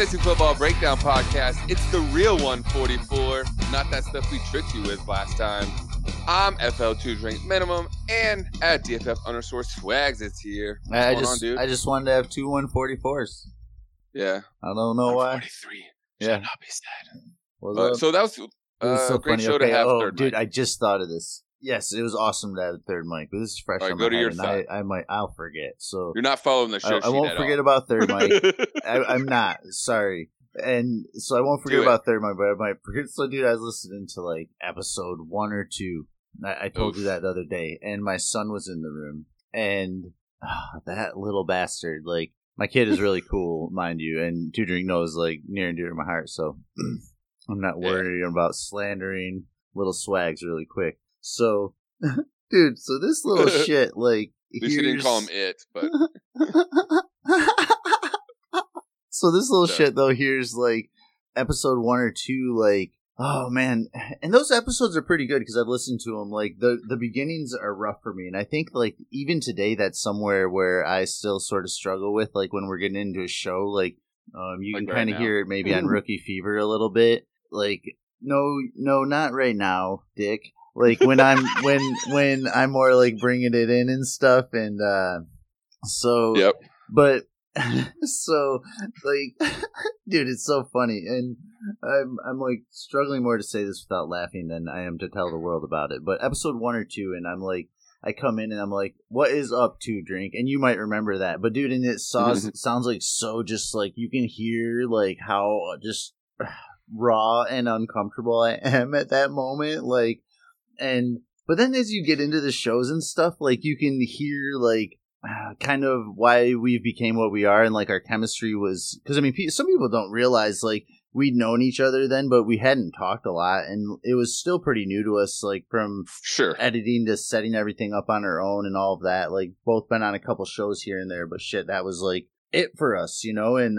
Fantasy Football Breakdown Podcast. It's the real 144, not that stuff we tricked you with last time. I'm FL2drinkminimum, and at DFF_Swags is here. What's going on, dude? I just wanted to have two 144s. Yeah. I don't know why. 143. Yeah. Should not be said. So that was so great funny. Show okay. to have third dude, mic. I just thought of this. Yes, it was awesome to have a third mic, but this is fresh. All right, on go my to your side. I'll forget. So you're not following the show. I won't forget about third mic. I'm not. Sorry. And so I won't forget about third mic, but I might forget. So, dude, I was listening to like episode 1 or 2. I told you that the other day, and my son was in the room, and that little bastard. Like, my kid is really cool, mind you, and 2drink knows like near and dear to my heart. So I'm not worried about slandering little Swags really quick. So, dude, so this little shit, like... At least you didn't call him it, but... So this little shit, though, here's, like, episode 1 or 2, like, oh, man. And those episodes are pretty good, because I've listened to them. Like, the beginnings are rough for me, and I think, like, even today, that's somewhere where I still sort of struggle with, like, when we're getting into a show, like, you like can kind of hear it maybe on Rookie Fever a little bit. Like, no, not right now, Dick. Like when I'm when I'm more like bringing it in and stuff, and so yep. But so like, dude, it's so funny, and I'm like struggling more to say this without laughing than I am to tell the world about it. But episode 1 or 2, and I'm like, I come in and I'm like, what is up, 2drink? And you might remember that, but dude, and it sounds like so just like you can hear like how just raw and uncomfortable I am at that moment, like. And but then as you get into the shows and stuff, like you can hear like kind of why we became what we are, and like our chemistry was, because I mean some people don't realize like we'd known each other then, but we hadn't talked a lot, and it was still pretty new to us, like from editing to setting everything up on our own and all of that. Like both been on a couple shows here and there, but shit, that was like it for us, you know. And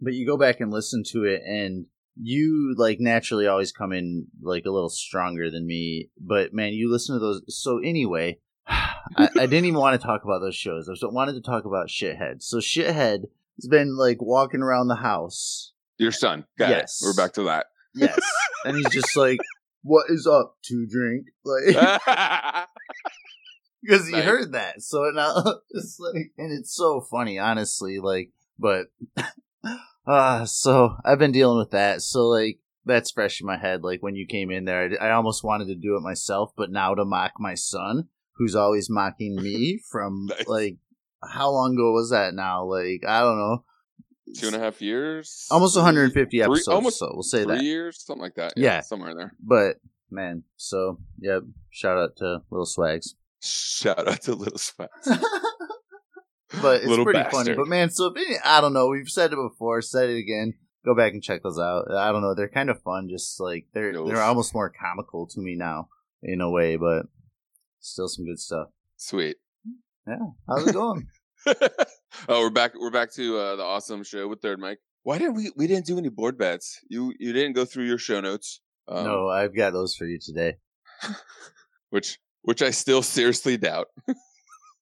but you go back and listen to it, and you, like, naturally always come in, like, a little stronger than me. But, man, you listen to those. So, anyway, I didn't even want to talk about those shows. I just wanted to talk about Shithead. So, Shithead has been, like, walking around the house. Your son. Got it. We're back to that. Yes. And he's just like, what is up, 2drink? Like, because he heard that. So, now, it's like, and it's so funny, honestly. Like, but... So I've been dealing with that. So like that's fresh in my head. Like when you came in there, I almost wanted to do it myself, but now to mock my son, who's always mocking me from like how long ago was that now? Like I don't know, 2.5 years, almost 150 episodes. So we'll say 3 years, something like that. Yeah, somewhere in there. But man, so yeah, shout out to Little Swags. But it's pretty funny. But man, so if any, I don't know. We've said it before, said it again. Go back and check those out. I don't know. They're kind of fun. Just like they're almost more comical to me now in a way, but still some good stuff. Sweet. Yeah. How's it going? Oh, we're back to the awesome show with Third Mike. Why didn't we didn't do any board bets? You didn't go through your show notes. No, I've got those for you today. which I still seriously doubt.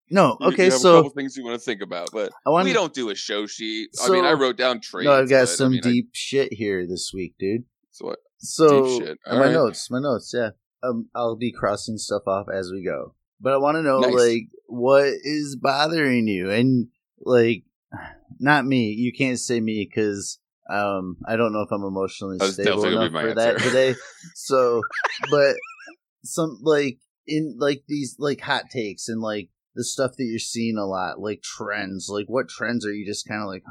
No, okay, you have so a couple things you want to think about, but we don't do a show sheet. So, I mean, I wrote down trades. No, I've got some deep shit here this week, dude. So what? So deep shit. My notes, yeah. I'll be crossing stuff off as we go, but I want to know like what is bothering you, and like not me. You can't say me because I don't know if I'm emotionally stable enough for that today. So, but some like in like these like hot takes and like. The stuff that you're seeing a lot, like trends, like what trends are you just kind of like,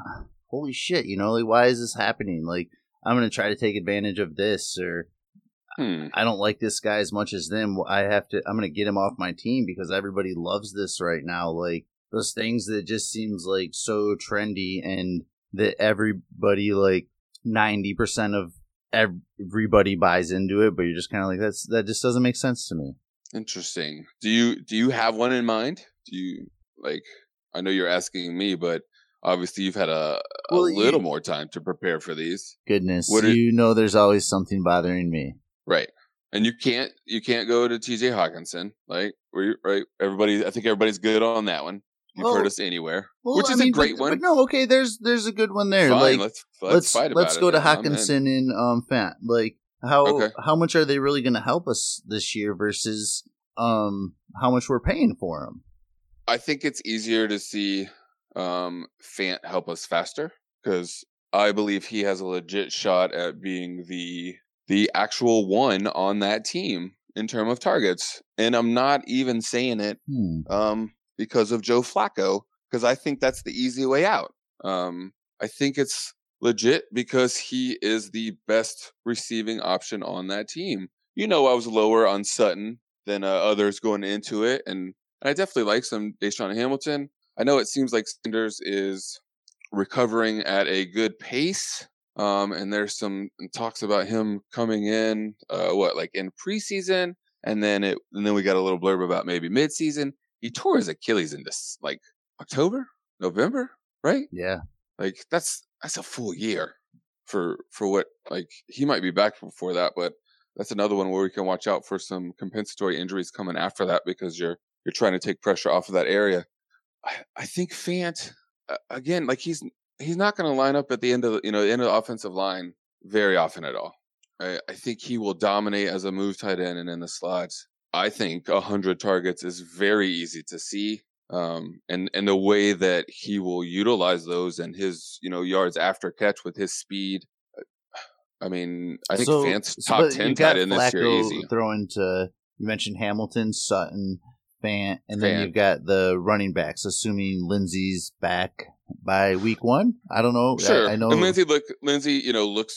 holy shit, you know, like why is this happening? Like I'm going to try to take advantage of this, or I don't like this guy as much as them. I'm going to get him off my team because everybody loves this right now. Like those things that just seems like so trendy, and that everybody, like 90% of everybody buys into it, but you're just kind of like, that just doesn't make sense to me. Interesting. Do you have one in mind? Do you like? I know you're asking me, but obviously you've had a little more time to prepare for these. Goodness, there's always something bothering me, right? And you can't go to T.J. Hawkinson, like right? Everybody, I think everybody's good on that one. heard us anywhere, which is a great one. But no, okay, there's a good one there. Fine, like let's fight about let's go it, to Hawkinson and Fant. Like how much are they really going to help us this year versus how much we're paying for them? I think it's easier to see Fant help us faster because I believe he has a legit shot at being the actual one on that team in terms of targets, and I'm not even saying it. Because of Joe Flacco, because I think that's the easy way out. I think it's legit because he is the best receiving option on that team. You know, I was lower on Sutton than others going into it, and I definitely like some Deshaun Hamilton. I know it seems like Sanders is recovering at a good pace, and there's some talks about him coming in, in preseason, and then we got a little blurb about maybe midseason. He tore his Achilles in this, October, November, right? Yeah. That's a full year for what, he might be back before that, but that's another one where we can watch out for some compensatory injuries coming after that because you're trying to take pressure off of that area. I think Fant, again, he's not going to line up at the end of the offensive line very often at all. I think he will dominate as a move tight end and in the slots. I think 100 targets is very easy to see, and the way that he will utilize those and his yards after catch with his speed. I mean, I think Fant's top 10 tight end this year easy. You mentioned Hamilton, Sutton, Fant, and then you've got the running backs. Assuming Lindsey's back by week one, I don't know. Sure, I know. And Lindsey, looks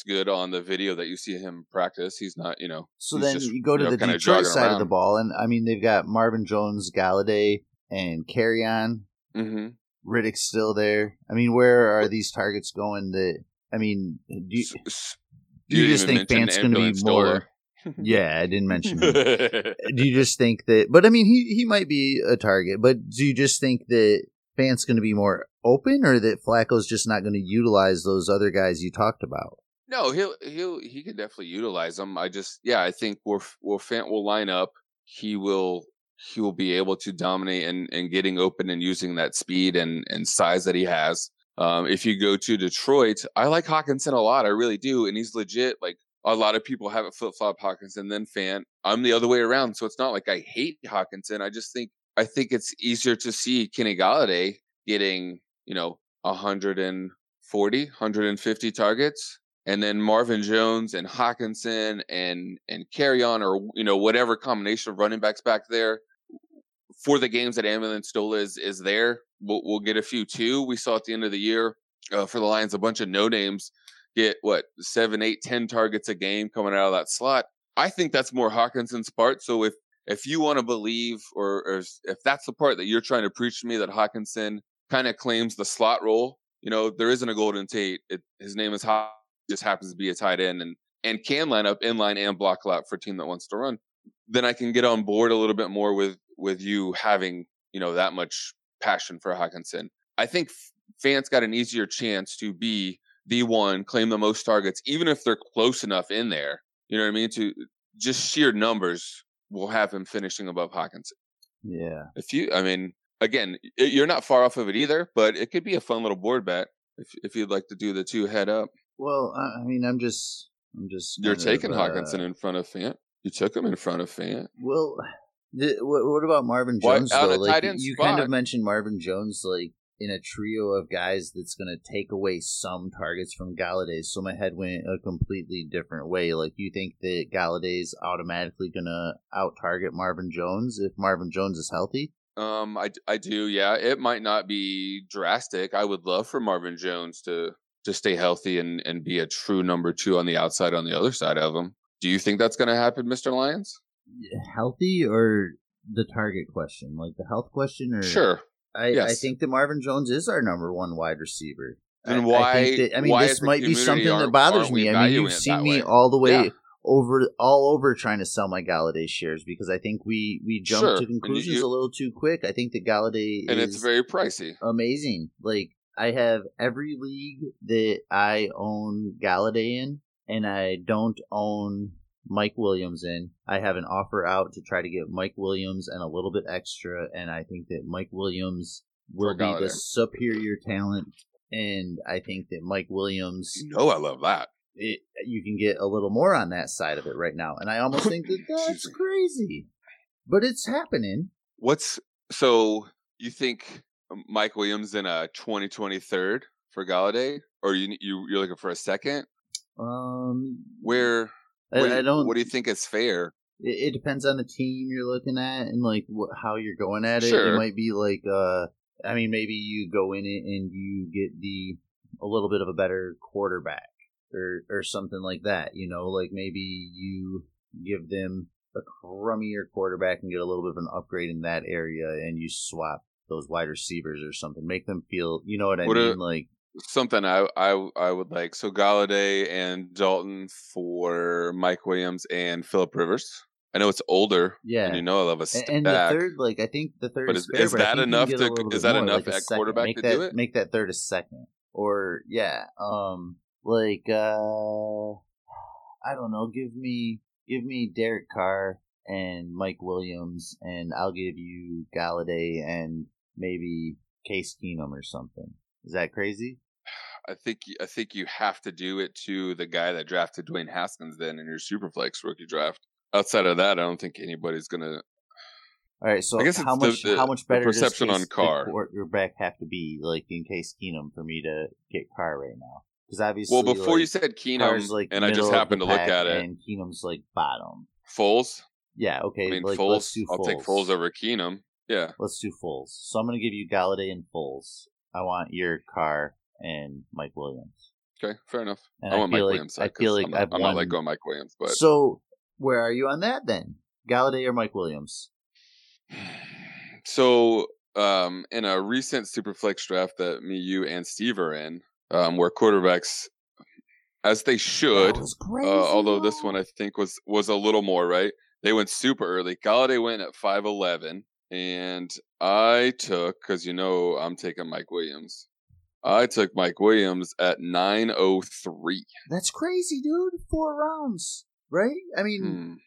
good on the video that you see him practice. He's not, So then you go to the Detroit side around of the ball, and I mean they've got Marvin Jones, Galladay, and Carrion. Mm-hmm. Riddick's still there. I mean, where are these targets going? Do you just think Fant's going to be more? Yeah, I didn't mention him. Do you just think that? But I mean, he might be a target. But do you just think that Fant's going to be more open, or that Flacco's just not going to utilize those other guys you talked about? No, he could definitely utilize them. I think where Fant will line up, he will be able to dominate and getting open and using that speed and size that he has. If you go to Detroit, I like Hawkinson a lot. I really do, and he's legit. A lot of people have it flip-flop Hawkinson then Fant. I'm the other way around, so it's not like I hate Hawkinson. I think it's easier to see Kenny Galladay getting, 140, 150 targets, and then Marvin Jones and Hawkinson and Carrion or, whatever combination of running backs back there. For the games that Ambulance Stola is there, we'll get a few too. We saw at the end of the year for the Lions, a bunch of no-names get 7, 8, 10 targets a game coming out of that slot. I think that's more Hawkinson's part. So if you want to believe or if that's the part that you're trying to preach to me, that Hawkinson kind of claims the slot role, there isn't a Golden Tate. His name is Hawkinson, just happens to be a tight end and can line up inline and block a lot for a team that wants to run. Then I can get on board a little bit more with you having, that much passion for Hawkinson. I think Fant's got an easier chance to be the one, claim the most targets, even if they're close enough in there, you know what I mean? To just sheer numbers will have him finishing above Hawkinson. Yeah. You're not far off of it either, but it could be a fun little board bet if you'd like to do the two head up. Well, I'm just. You're taking Hawkinson in front of Fant. You took him in front of Fant. well, what about Marvin Jones? Out of tight end you spot. Kind of mentioned Marvin Jones, in a trio of guys that's going to take away some targets from Galladay. So my head went a completely different way. You think that Galladay's automatically going to out-target Marvin Jones if Marvin Jones is healthy? I do, yeah. It might not be drastic. I would love for Marvin Jones to stay healthy and be a true number 2 on the outside on the other side of him. Do you think that's going to happen, Mr. Lyons? Healthy or the target question? The health question? Or sure. I think that Marvin Jones is our number 1 wide receiver. And why? I think this might be something that bothers me. You've seen me all the way over trying to sell my Galladay shares because I think we jumped to conclusions a little too quick. I think that Galladay is it's very pricey. Amazing. I have every league that I own Galladay in, and I don't own Mike Williams in. I have an offer out to try to get Mike Williams and a little bit extra, and I think that Mike Williams will be the superior talent, and I think that Mike Williams... You know I love that. You can get a little more on that side of it right now, and I almost think that that's crazy. But it's happening. So you think Mike Williams in a 2023rd for Golladay, or you're looking for a second? What do you think is fair? It depends on the team you're looking at and like how you're going at it. Sure. It might be like, maybe you go in it and you get a little bit of a better quarterback or something like that. You know, like maybe you give them a crummier quarterback and get a little bit of an upgrade in that area, and you swap those wide receivers or something. Make them feel, you know what I mean? Something I would like. So Golladay and Dalton for Mike Williams and Phillip Rivers. I know it's older. Yeah. And you know I love a stack. And the third, I think the third is fair. Is that enough at quarterback to do it? Make that third a second. Or, yeah. I don't know. Give me Derek Carr and Mike Williams, and I'll give you Golladay and maybe Case Keenum or something. Is that crazy? I think you have to do it to the guy that drafted Dwayne Haskins then in your Superflex rookie draft. Outside of that, I don't think anybody's gonna. All right, so I guess how much better perception does on Carr quarterback have to be in Case Keenum for me to get Carr right now? Because obviously, well, before you said Keenum, and I just happened to look at it, and Keenum's bottom. Foles. Yeah. Okay. I mean, Foles. I'll take Foles over Keenum. Yeah. Let's do Foles. So I'm gonna give you Golladay and Foles. I want your Carr and Mike Williams. Okay, fair enough. And I want Mike Williams. I'm not going Mike Williams, but so where are you on that then? Golladay or Mike Williams? So in a recent Superflex draft that me, you, and Steve are in, where quarterbacks, as they should, although this one I think was a little more right. They went super early. Golladay went at 5'11". And I took, because I'm taking Mike Williams. I took Mike Williams at 9:03. That's crazy, dude. 4 rounds, right? I mean,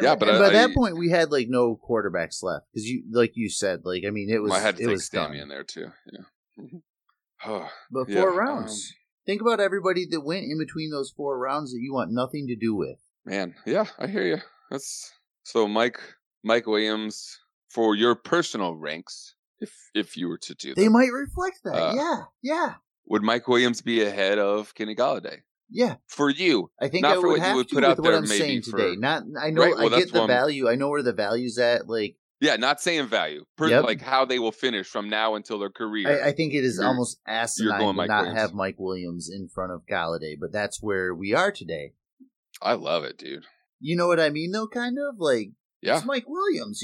by that point we had no quarterbacks left because you, you said, it was. I had to take Stammy in there too. Yeah. But 4 rounds. Think about everybody that went in between those 4 rounds that you want nothing to do with. Man, yeah, I hear you. That's so Mike Williams. For your personal ranks, if you were to do that. They might reflect that, yeah. Would Mike Williams be ahead of Kenny Golladay? Yeah. For you. I think I would have to with what I'm saying today. I get the value. I know where the value's at. Yeah, not saying value. Yep. How they will finish from now until their career. I think it is almost asinine to not have Mike Williams in front of Golladay, but that's where we are today. I love it, dude. You know what I mean, though, kind of? Yeah. It's Mike Williams,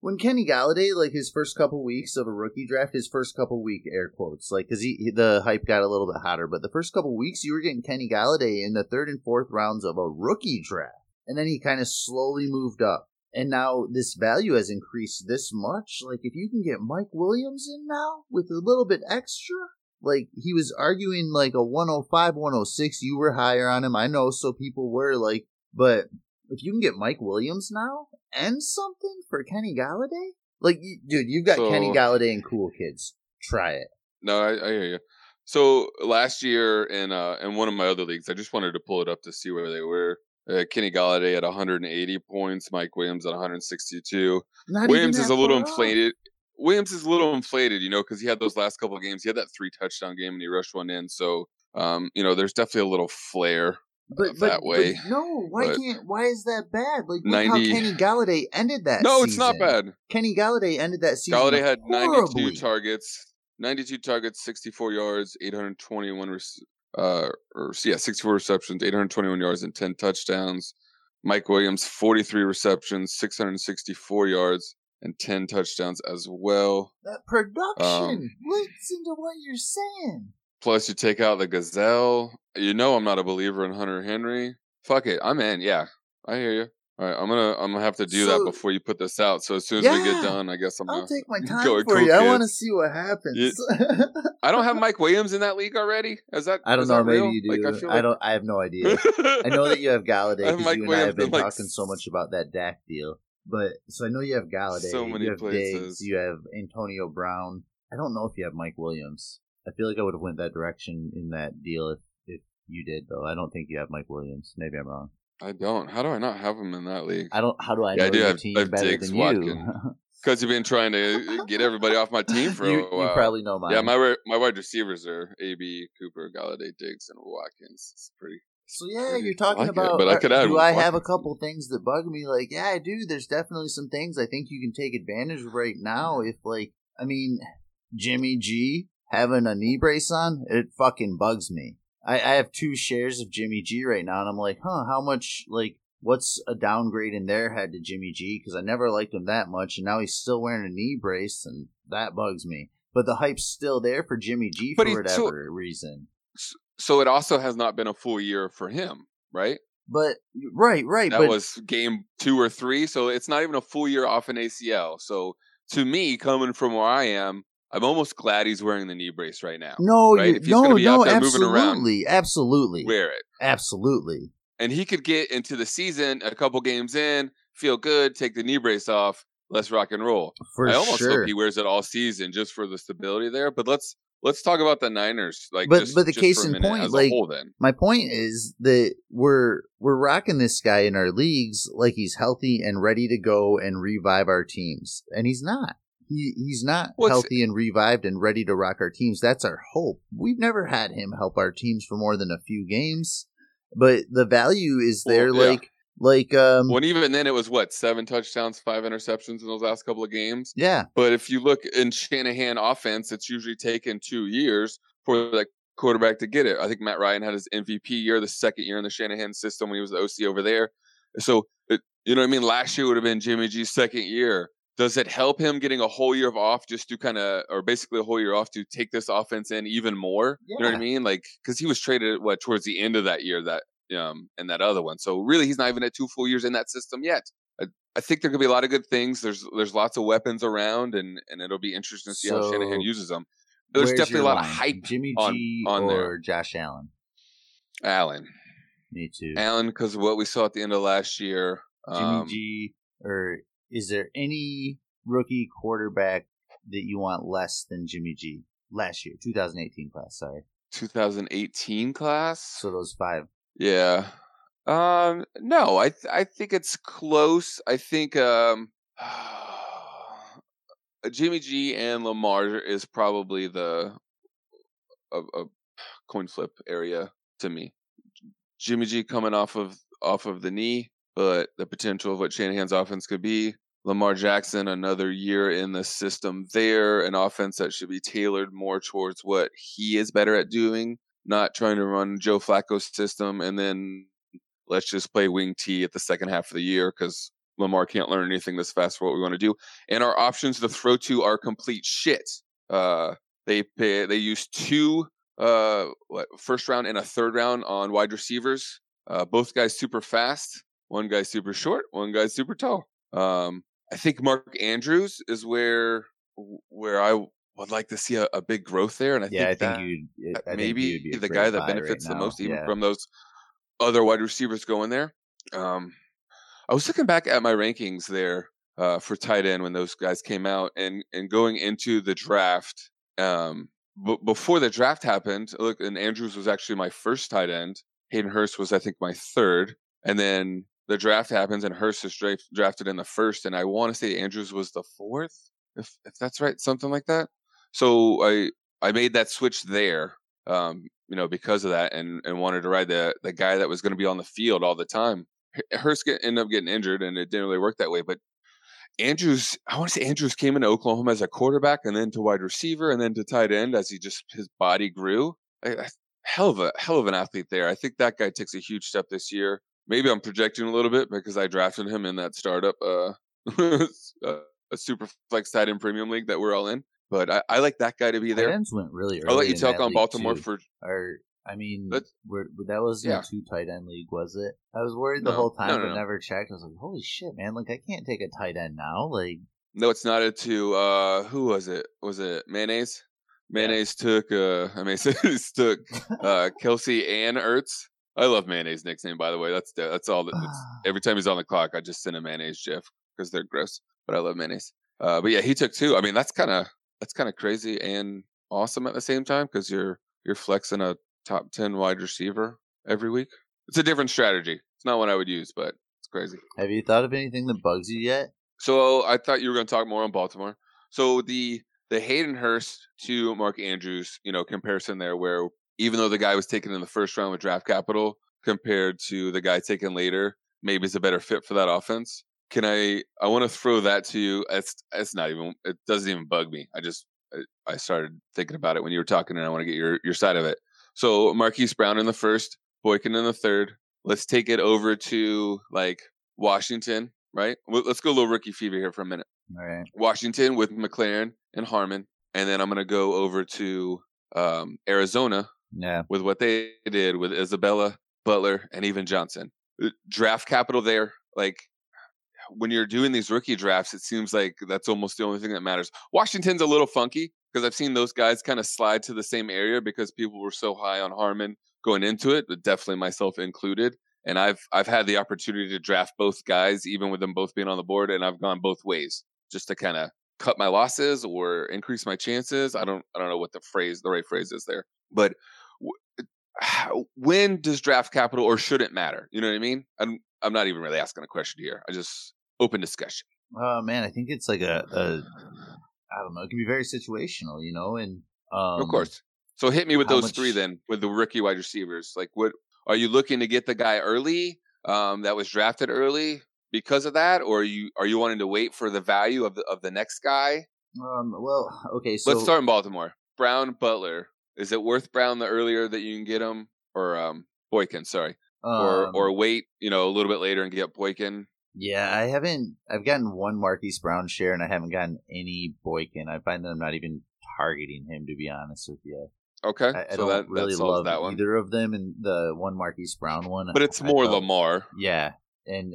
when Kenny Golladay, his first couple weeks of a rookie draft, his first couple week air quotes, because the hype got a little bit hotter, but the first couple weeks you were getting Kenny Golladay in the 3rd and 4th rounds of a rookie draft, and then he kind of slowly moved up, and now this value has increased this much. If you can get Mike Williams in now with a little bit extra, he was arguing a 105, 106, you were higher on him, I know, so people were but if you can get Mike Williams now and something for Kenny Golladay, dude, you've got Kenny Golladay and cool kids. Try it. No, I hear you. So last year in one of my other leagues, I just wanted to pull it up to see where they were. Kenny Golladay at 180 points, Mike Williams at 162. Williams is a little inflated, because he had those last couple of games. He had that 3-touchdown game and he rushed one in. So, there's definitely a little flair. Why is that bad? Look how Kenny Golladay ended that season. No, it's not bad. Kenny Golladay ended that season. Golladay had horribly. 92 targets, 64 yards, 64 receptions, 821 yards, and 10 touchdowns. Mike Williams, 43 receptions, 664 yards, and 10 touchdowns as well. That production. Listen to what you're saying. Plus, you take out the Gazelle. I'm not a believer in Hunter Henry. Fuck it, I'm in. Yeah, I hear you. All right, I'm gonna have to do that before you put this out. So as soon as we get done, I guess I'll take my time for you. Kids. I want to see what happens. Yeah. I don't have Mike Williams in that league already. Is that? I don't know. Maybe you do. I don't. I have no idea. I know that you have Golladay because you and I have been talking so much about that Dak deal. But so I know you have Galladay, so many you have places. Diggs, you have Antonio Brown. I don't know if you have Mike Williams. I feel like I would have went that direction in that deal if you did, though. I don't think you have Mike Williams. Maybe I'm wrong. I don't. How do I not have him in that league? I don't. How do I know your team better Diggs, than you? Because you've been trying to get everybody off my team for a while. You probably know mine. Yeah, my wide receivers are A.B., Cooper, Galladay, Diggs, and Watkins. It's pretty. So, yeah, you're talking like about, it, do I have a couple things that bug me? Like, yeah, I do. There's definitely some things I think you can take advantage of right now. If, like, I mean, Jimmy G having a knee brace on, it fucking bugs me. I have 2 shares of Jimmy G right now, and I'm like, how much, like, what's a downgrade in their head to Jimmy G? Because I never liked him that much, and now he's still wearing a knee brace, and that bugs me. But the hype's still there for Jimmy G for whatever reason. So it also has not been a full year for him, right? But right. That was game 2 or 3, so it's not even a full year off an ACL. So to me, coming from where I am, I'm almost glad he's wearing the knee brace right now. No, right? If he's going to be out there absolutely, moving around, absolutely, wear it, absolutely. And he could get into the season a couple games in, feel good, take the knee brace off, let's rock and roll. For I almost hope he wears it all season just for the stability there. But let's talk about the Niners. Like, but the case in point, like whole, my point is that we're rocking this guy in our leagues like he's healthy and ready to go and revive our teams, and he's not. He's not healthy and revived and ready to rock our teams. That's our hope. We've never had him help our teams for more than a few games. But the value is there, well, yeah. When even then it was 7 touchdowns, 5 interceptions in those last couple of games. Yeah. But if you look in Shanahan offense, it's usually taken 2 years for that quarterback to get it. I think Matt Ryan had his MVP year, the second year in the Shanahan system when he was the OC over there. So you know what I mean? Last year would have been Jimmy G's second year. Does it help him getting a whole year off just to basically a whole year off to take this offense in even more? Yeah. You know what I mean? Like, because he was traded towards the end of that year and that other one. So really, he's not even at 2 full years in that system yet. I think there could be a lot of good things. There's lots of weapons around, and it'll be interesting to see how Shanahan uses them. But there's definitely a lot of hype. Jimmy G on or there. Josh Allen? Allen. Me too. Allen, because of what we saw at the end of last year. Jimmy G or. Is there any rookie quarterback that you want less than Jimmy G last year? 2018 class, sorry. 2018 class? So those 5. Yeah. No, I think it's close. I think Jimmy G and Lamar is probably the a coin flip area to me. Jimmy G coming off of the knee, but the potential of what Shanahan's offense could be. Lamar Jackson, another year in the system there, an offense that should be tailored more towards what he is better at doing, not trying to run Joe Flacco's system, and then let's just play wing T at the second half of the year because Lamar can't learn anything this fast for what we want to do. And our options to throw to are complete shit. They used 2 first round and a third round on wide receivers, both guys super fast. One guy's super short, one guy's super tall. I think Mark Andrews is where I would like to see a big growth there. And I think the guy that benefits right the most, even from those other wide receivers going there. I was looking back at my rankings there for tight end when those guys came out and going into the draft. Before the draft happened, look, and Andrews was actually my first tight end. Hayden Hurst was, I think, my third. And then the draft happens, and Hurst is drafted in the first, and I want to say Andrews was the fourth, if that's right, something like that. So I made that switch there, because of that, and wanted to ride the guy that was going to be on the field all the time. Hurst ended up getting injured, and it didn't really work that way. But Andrews came into Oklahoma as a quarterback, and then to wide receiver, and then to tight end as his body grew. Hell of an athlete there. I think that guy takes a huge step this year. Maybe I'm projecting a little bit because I drafted him in that startup, a super flex tight end premium league that we're all in. But I like that guy to be there. Tight ends went really early. I'll let you talk on Baltimore too. That wasn't a 2 tight end league, was it? I was worried the whole time, but never checked. I was like, holy shit, man! Like I can't take a tight end now. Like no, it's not a 2. Who was it? Was it Mayonnaise? Mayonnaise took. Mayonnaise took Kelsey and Ertz. I love Mayonnaise nickname, by the way. Every time he's on the clock, I just send a Mayonnaise GIF. because they're gross, but I love mayonnaise. But yeah, he took two. I mean, that's kind of crazy and awesome at the same time, because you're flexing a top 10 wide receiver every week. It's a different strategy. It's not one I would use, but it's crazy. Have you thought of anything that bugs you yet? So I thought you were going to talk more on Baltimore. So the Hayden Hurst to Mark Andrews, comparison there, where even though the guy was taken in the first round with draft capital compared to the guy taken later, maybe is a better fit for that offense. Can I want to throw that to you. It doesn't even bug me. I started thinking about it when you were talking, and I want to get your side of it. So Marquise Brown in the first, Boykin in the third. Let's take it over to Washington, right? Let's go a little rookie fever here for a minute. All right. Washington with McLaren and Harmon. And then I'm going to go over to Arizona with what they did with Isabella, Butler, and even Johnson. Draft capital there. When you're doing these rookie drafts, it seems like that's almost the only thing that matters. Washington's a little funky because I've seen those guys kind of slide to the same area because people were so high on Harmon going into it, but definitely myself included. And I've had the opportunity to draft both guys, even with them both being on the board, and I've gone both ways just to kind of cut my losses or increase my chances. I don't know what the right phrase is there, but when does draft capital, or should it matter? You know what I mean? I'm not even really asking a question here. I just open discussion. Oh man, I think it's like I don't know. It can be very situational, and of course. So hit me with those three then, with the rookie wide receivers. What are you looking to get the guy early that was drafted early because of that, or are you wanting to wait for the value of the next guy? Well, okay. So let's start in Baltimore. Brown, Butler. Is it worth Brown the earlier that you can get him, or Boykin? Sorry. Or wait, a little bit later and get Boykin. Yeah, I've gotten one Marquise Brown share, and I haven't gotten any Boykin. I find that I'm not even targeting him, to be honest with you. Okay, I don't really love either of them, and the one Marquise Brown one. But it's more Lamar. Yeah, and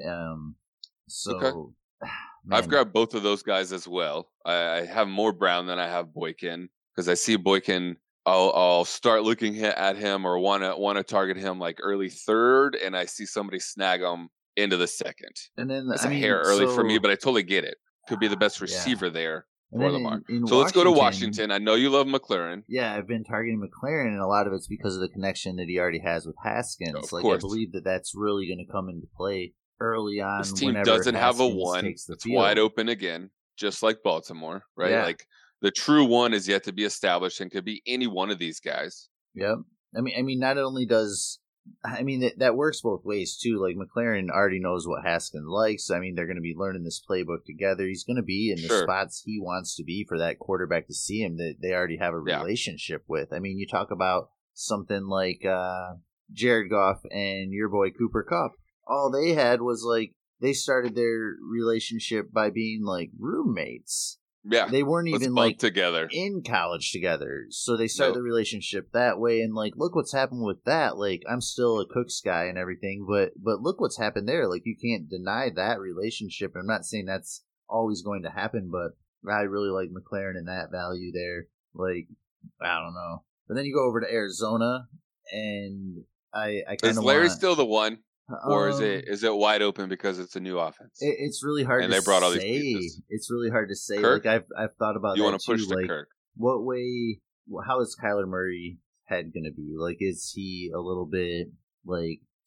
so okay. I've grabbed both of those guys as well. I have more Brown than I have Boykin, because I see Boykin. I'll start looking at him or want to target him early third, and I see somebody snag him into the second. And then that's hair early for me, but I totally get it. Could be the best receiver there for Lamar. So let's go to Washington. I know you love McLaren. Yeah, I've been targeting McLaren, and a lot of it's because of the connection that he already has with Haskins. Oh, of course. I believe that's really going to come into play early on. This team doesn't have a one. It's wide open again, just like Baltimore, right? Yeah. The true one is yet to be established, and could be any one of these guys. Yep. I mean, not only does that works both ways too. McLaren already knows what Haskins likes. They're going to be learning this playbook together. He's going to be in the spots he wants to be for that quarterback to see him that they already have a relationship with. You talk about something like Jared Goff and your boy Cooper Kupp. All they had was they started their relationship by being roommates. Yeah, they weren't even together in college together. So they started the relationship that way, and look what's happened with that. I'm still a Cooks guy and everything, but look what's happened there. You can't deny that relationship. I'm not saying that's always going to happen, but I really like McLaren and that value there. I don't know. But then you go over to Arizona, and I kind of still the one. Or is it wide open because it's a new offense? It's really hard to say. And they brought all these pieces. It's really hard to say. Kirk? I've thought about that, too. You want to push to Kirk. What way – how is Kyler Murray's head going to be? Is he a little bit,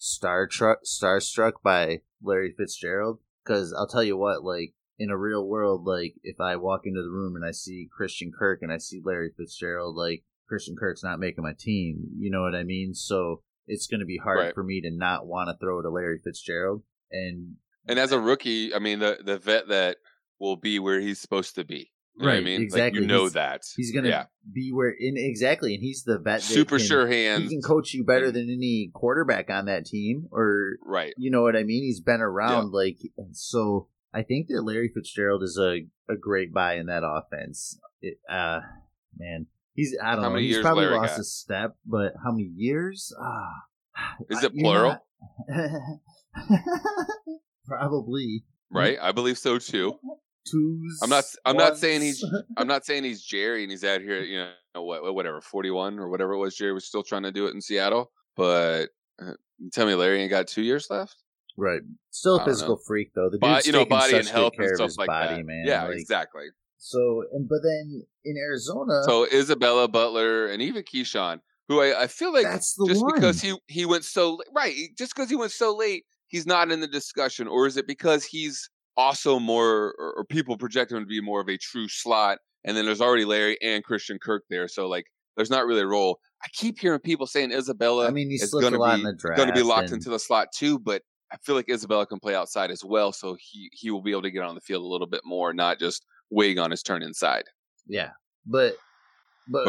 starstruck by Larry Fitzgerald? Because I'll tell you what, in a real world, if I walk into the room and I see Christian Kirk and I see Larry Fitzgerald, Christian Kirk's not making my team. You know what I mean? So – it's going to be hard for me to not want to throw to Larry Fitzgerald. And as a rookie, the vet that will be where he's supposed to be. You know what I mean? Exactly. That. He's going to be where – exactly, and he's the vet. Sure hands. He can coach you better than any quarterback on that team. Or you know what I mean? He's been around. So I think that Larry Fitzgerald is a great buy in that offense. Man. He's probably Larry lost a step, but how many years? Is it plural? Probably. Right, I believe so too. Twos. I'm not saying he's Jerry and he's out here. 41 or whatever it was. Jerry was still trying to do it in Seattle, but tell me, Larry ain't got 2 years left. Right. Still a physical freak, though. The dude's taking body such and health good care and stuff of his like body, that. Man. Yeah, like, exactly. So, but then in Arizona, so Isabella Butler and even Keyshawn, who I feel like that's the just one. Because he went so right, just because he went so late, he's not in the discussion, or is it because he's also more, or people project him to be more of a true slot, and then there's already Larry and Christian Kirk there, so like there's not really a role. I keep hearing people saying Isabella is going to be locked into the slot too, but I feel like Isabella can play outside as well, so he will be able to get on the field a little bit more, not just wig on his turn inside. Yeah, but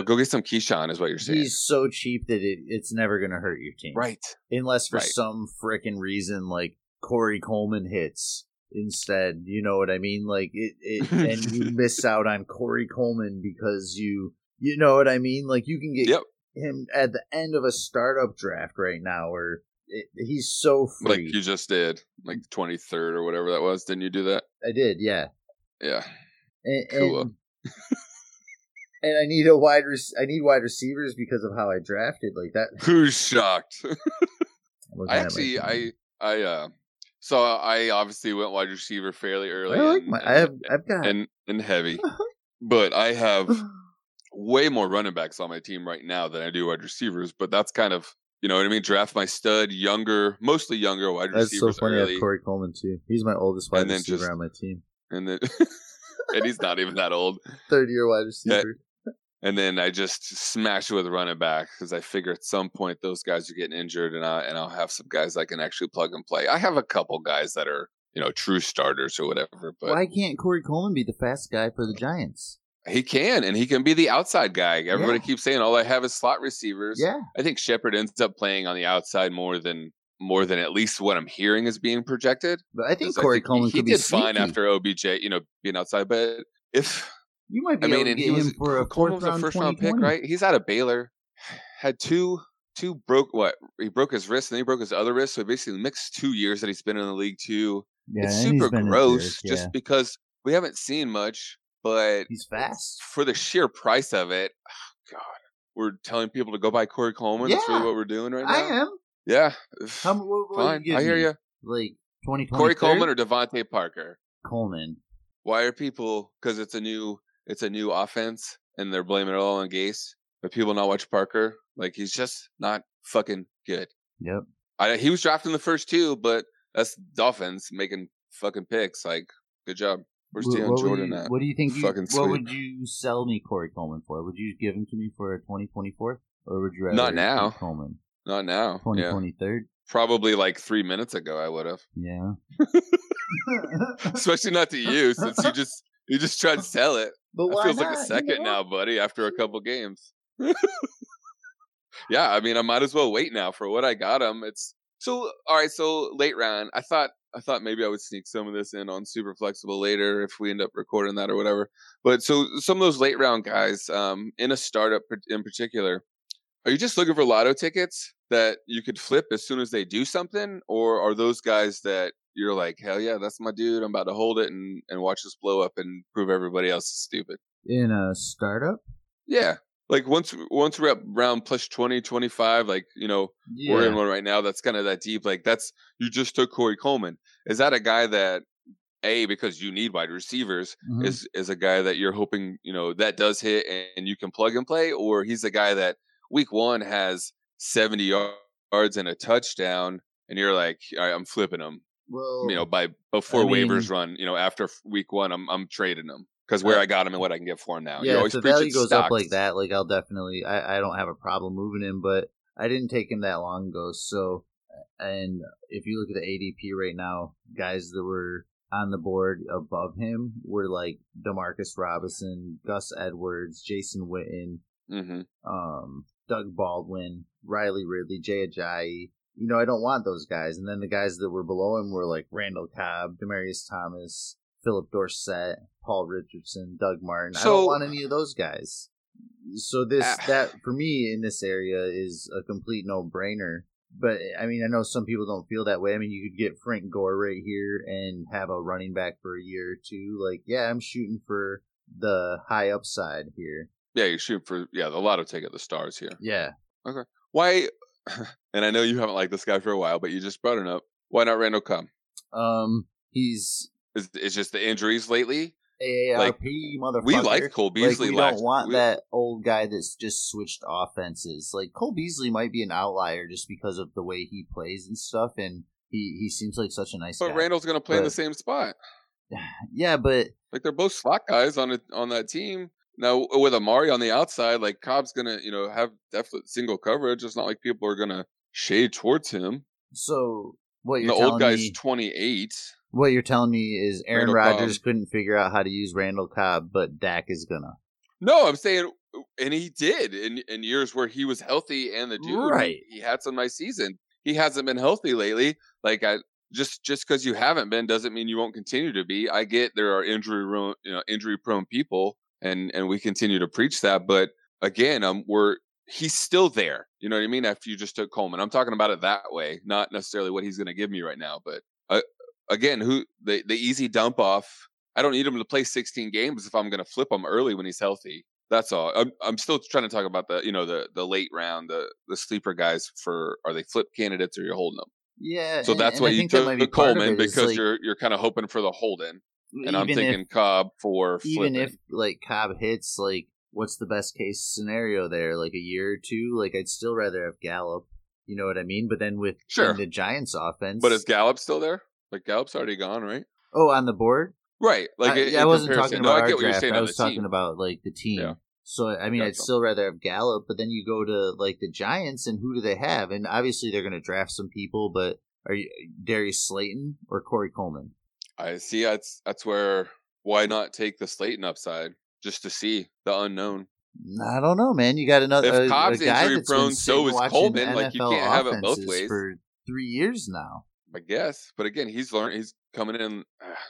go get some Keyshawn is what you're saying. He's so cheap that it's never going to hurt your team, right? Unless for some freaking reason, like Corey Coleman hits instead. You know what I mean? Like it and you miss out on Corey Coleman because you know what I mean? Like you can get him at the end of a startup draft right now, or he's so free. Like you just did, like the 23rd or whatever that was. Didn't you do that? I did. Yeah. Yeah. And I need wide receivers because of how I drafted like that. Who's shocked? So I obviously went wide receiver fairly early. I've got heavy, but I have way more running backs on my team right now than I do wide receivers. But that's kind of, you know what I mean. Draft my stud, mostly younger wide receivers. That's so funny. Early. I have Corey Coleman too. He's my oldest wide receiver on my team. And then. And he's not even that old. 3rd-year wide receiver. And then I just smash it with running back because I figure at some point those guys are getting injured, and I'll have some guys I can actually plug and play. I have a couple guys that are true starters or whatever. But why can't Corey Coleman be the fast guy for the Giants? He can, and he can be the outside guy. Everybody keeps saying all I have is slot receivers. Yeah, I think Shepard ends up playing on the outside more than at least what I'm hearing is being projected. But I think Corey Coleman could be fine after OBJ, being outside. But if you might be able to get him for a first round pick, right? He's out of Baylor. Had two he broke his wrist and then he broke his other wrist. So basically mixed 2 years that he's been in the league too. Yeah, it's super gross just because we haven't seen much, but he's fast for the sheer price of it. Oh, God, we're telling people to go buy Corey Coleman. Yeah, that's really what we're doing right now. I am. Yeah, fine. I hear you. Like 2023? Corey Coleman or Devontae Parker? Coleman. Why are people? Because it's a new offense, and they're blaming it all on Gase. But people not watch Parker. Like he's just not fucking good. Yep. He was drafted in the first two, but that's Dolphins making fucking picks. Like, good job. Where's Deion Jordan at? What do you think? What would you sell me Corey Coleman for? Would you give him to me for a 2024, or would you rather not now? Coleman. Not now. 2023rd. Probably like 3 minutes ago, I would have. Yeah. Especially not to you, since you just tried to sell it. But why feels not? Like a second now, buddy. After a couple games. Yeah, I might as well wait now for what I got him. It's so all right. So late round, I thought maybe I would sneak some of this in on Super Flexible later if we end up recording that or whatever. But so some of those late round guys, in a startup in particular. Are you just looking for lotto tickets that you could flip as soon as they do something? Or are those guys that you're like, hell yeah, that's my dude. I'm about to hold it and watch this blow up and prove everybody else is stupid. In a startup? Yeah. Like once we're up round plus 20, 25, like, we're in one right now. That's kind of that deep. Like you just took Corey Coleman. Is that a guy that, because you need wide receivers, mm-hmm. is a guy that you're hoping, that does hit and you can plug and play? Or he's a guy that, week one has 70 yards and a touchdown, and you're like, all right, I'm flipping them. Well, waivers run, after week one, I'm trading them because where I got him and what I can get for him now. Yeah, if the value goes up like that, like I'll definitely, I don't have a problem moving him, but I didn't take him that long ago. So, and if you look at the ADP right now, guys that were on the board above him were like Demarcus Robinson, Gus Edwards, Jason Witten. Mm-hmm. Doug Baldwin, Riley Ridley, Jay Ajayi. I don't want those guys. And then the guys that were below him were like Randall Cobb, Demaryius Thomas, Philip Dorsett, Paul Richardson, Doug Martin. I don't want any of those guys. So that for me in this area is a complete no-brainer. But I know some people don't feel that way. You could get Frank Gore right here and have a running back for a year or two. Like, yeah, I'm shooting for the high upside here. Yeah, you shoot for the lotto ticket, the stars here. Yeah. Okay. Why? And I know you haven't liked this guy for a while, but you just brought him up. Why not Randall Cobb? He's it's just the injuries lately. AARP, like, motherfucker. We like Cole Beasley. Like, we don't want that old guy that's just switched offenses. Like, Cole Beasley might be an outlier just because of the way he plays and stuff, and he seems like such a nice guy. But Randall's going to play in the same spot. Yeah, but like they're both slot guys on that team. Now with Amari on the outside, like Cobb's going to, you know, have definite single coverage. It's not like people are going to shade towards him. So what you're telling me, the old guy's 28. What you're telling me is Aaron Rodgers couldn't figure out how to use Randall Cobb, but Dak is gonna. No, I'm saying, and he did in years where he was healthy, and the dude, right, he had some nice season. He hasn't been healthy lately. Like just because you haven't been doesn't mean you won't continue to be. I get there are injury prone people, and we continue to preach that. But again, he's still there. You know what I mean? After you just took Coleman, I'm talking about it that way, not necessarily what he's going to give me right now, but. Again, who the easy dump off. I don't need him to play 16 games if I'm going to flip him early when he's healthy. That's all. I'm still trying to talk about the late round, the sleeper guys for are they flip candidates or you're holding them? Yeah. So that's why you took the Coleman because you're kind of hoping for the Holden, and I'm thinking Cobb for flipping. Even if like Cobb hits, like what's the best case scenario there? Like a year or two? Like I'd still rather have Gallup. You know what I mean? But then with the Giants offense, but is Gallup still there? Like Gallup's already gone, right? Oh, on the board, right? Like I wasn't talking about our draft. I was talking about like the team. Yeah. So I mean, I'd still rather have Gallup, but then you go to like the Giants, and who do they have? And obviously, they're going to draft some people, but are you Darius Slayton or Corey Coleman? I see. That's where why not take the Slayton upside just to see the unknown. I don't know, man. You got another. If Cobb's injury prone, so is Coleman. Like you can't have it both ways for 3 years now. I guess, but again, he's coming in.